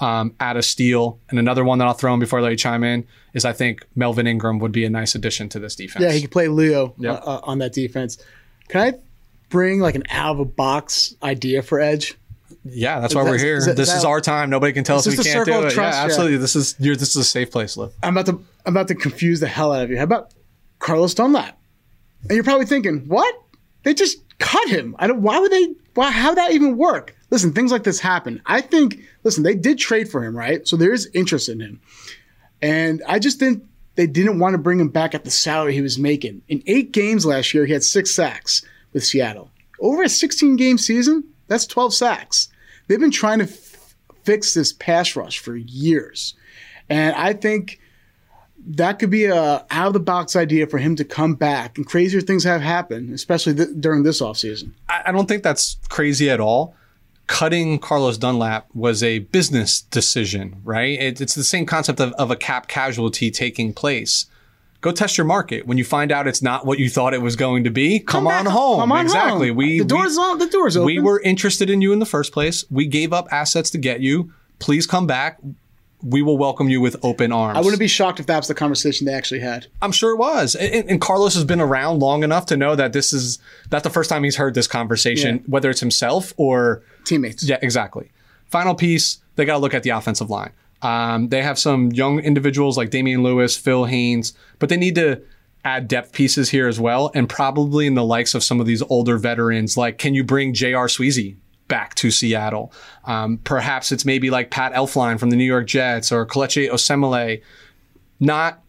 at a steal. And another one that I'll throw in before I let you chime in is I think Melvin Ingram would be a nice addition to this defense. Yeah, he could play Leo on that defense. Can I bring like an out-of-the-box idea for edge? Yeah, that's why we're here. This is our time. Nobody can tell us we can't do it. Trust, yeah, absolutely. Yeah. This is a safe place, Liv. I'm about to confuse the hell out of you. How about Carlos Dunlap? And you're probably thinking, what? They just cut him. How would that even work? Listen, things like this happen. They did trade for him, right? So there is interest in him. And I just think they didn't want to bring him back at the salary he was making. In 8 games last year, he had 6 sacks with Seattle. Over a 16-game season, that's 12 sacks. They've been trying to fix this pass rush for years. And I think that could be a out-of-the-box idea for him to come back. And crazier things have happened, especially during this offseason. I don't think that's crazy at all. Cutting Carlos Dunlap was a business decision, right? It's the same concept of a cap casualty taking place. Go test your market. When you find out it's not what you thought it was going to be, come on home. Exactly. The door's open. We were interested in you in the first place. We gave up assets to get you. Please come back. We will welcome you with open arms. I wouldn't be shocked if that's the conversation they actually had. I'm sure it was. And Carlos has been around long enough to know that this is not the first time he's heard this conversation, whether it's himself or teammates. Yeah, exactly. Final piece, they got to look at the offensive line. They have some young individuals like Damian Lewis, Phil Haynes, but they need to add depth pieces here as well, and probably in the likes of some of these older veterans. Like, can you bring J.R. Sweezy back to Seattle? Perhaps it's maybe like Pat Elflein from the New York Jets or Kelechi Osemele. Not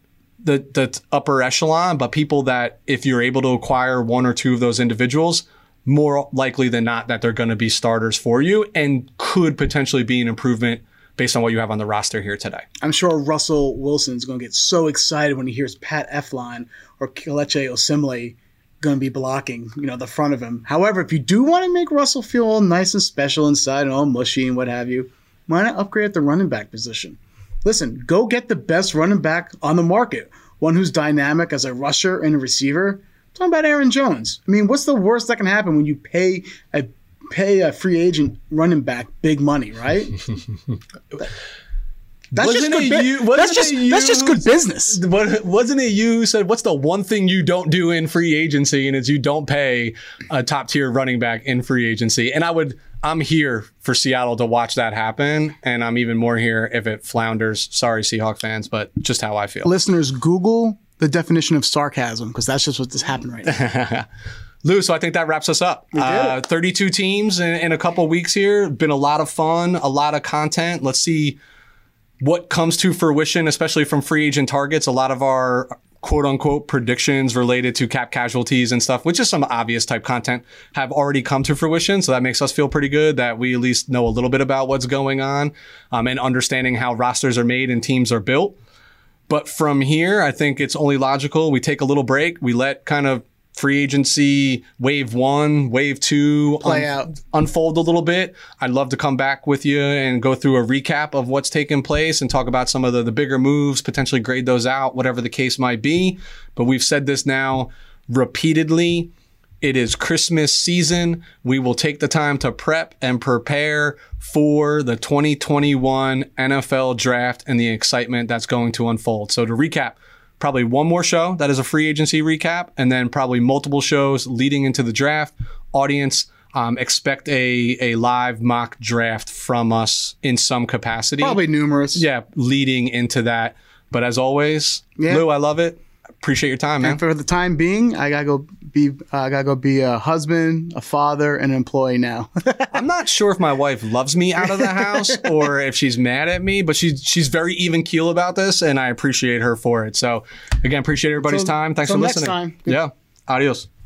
the upper echelon, but people that if you're able to acquire one or two of those individuals, more likely than not that they're going to be starters for you and could potentially be an improvement based on what you have on the roster here today. I'm sure Russell Wilson's going to get so excited when he hears Pat Elflein or Kelechi Osemele going to be blocking, the front of him. However, if you do want to make Russell feel all nice and special inside and all mushy and what have you, why not upgrade at the running back position? Listen, go get the best running back on the market, one who's dynamic as a rusher and a receiver. I'm talking about Aaron Jones. I mean, what's the worst that can happen when you pay a free agent running back big money, right? That's just good business. Wasn't it you said, what's the one thing you don't do in free agency? And it's you don't pay a top tier running back in free agency. And I'm here for Seattle to watch that happen. And I'm even more here if it flounders. Sorry, Seahawks fans, but just how I feel. Listeners, Google the definition of sarcasm, because that's just what this happened right now. Lou, so I think that wraps us up. 32 teams in a couple weeks here. Been a lot of fun, a lot of content. Let's see what comes to fruition, especially from free agent targets. A lot of our quote-unquote predictions related to cap casualties and stuff, which is some obvious type content, have already come to fruition. So that makes us feel pretty good that we at least know a little bit about what's going on and understanding how rosters are made and teams are built. But from here, I think it's only logical. We take a little break. We let kind of free agency wave 1, wave 2 play out, unfold a little bit. I'd love to come back with you and go through a recap of what's taken place and talk about some of the bigger moves, potentially grade those out, whatever the case might be. But we've said this now repeatedly. It is Christmas season. We will take the time to prep and prepare for the 2021 NFL draft and the excitement that's going to unfold. So to recap, probably one more show that is a free agency recap, and then probably multiple shows leading into the draft. Audience, expect a live mock draft from us in some capacity. Probably numerous. Yeah, leading into that. But as always, Lou, I love it. Appreciate your time, man. And for the time being, I gotta go be a husband, a father, and an employee now. I'm not sure if my wife loves me out of the house or if she's mad at me, but she's very even keel about this, and I appreciate her for it. So, again, appreciate everybody's time. Thanks for listening. Next time. Yeah. Adios.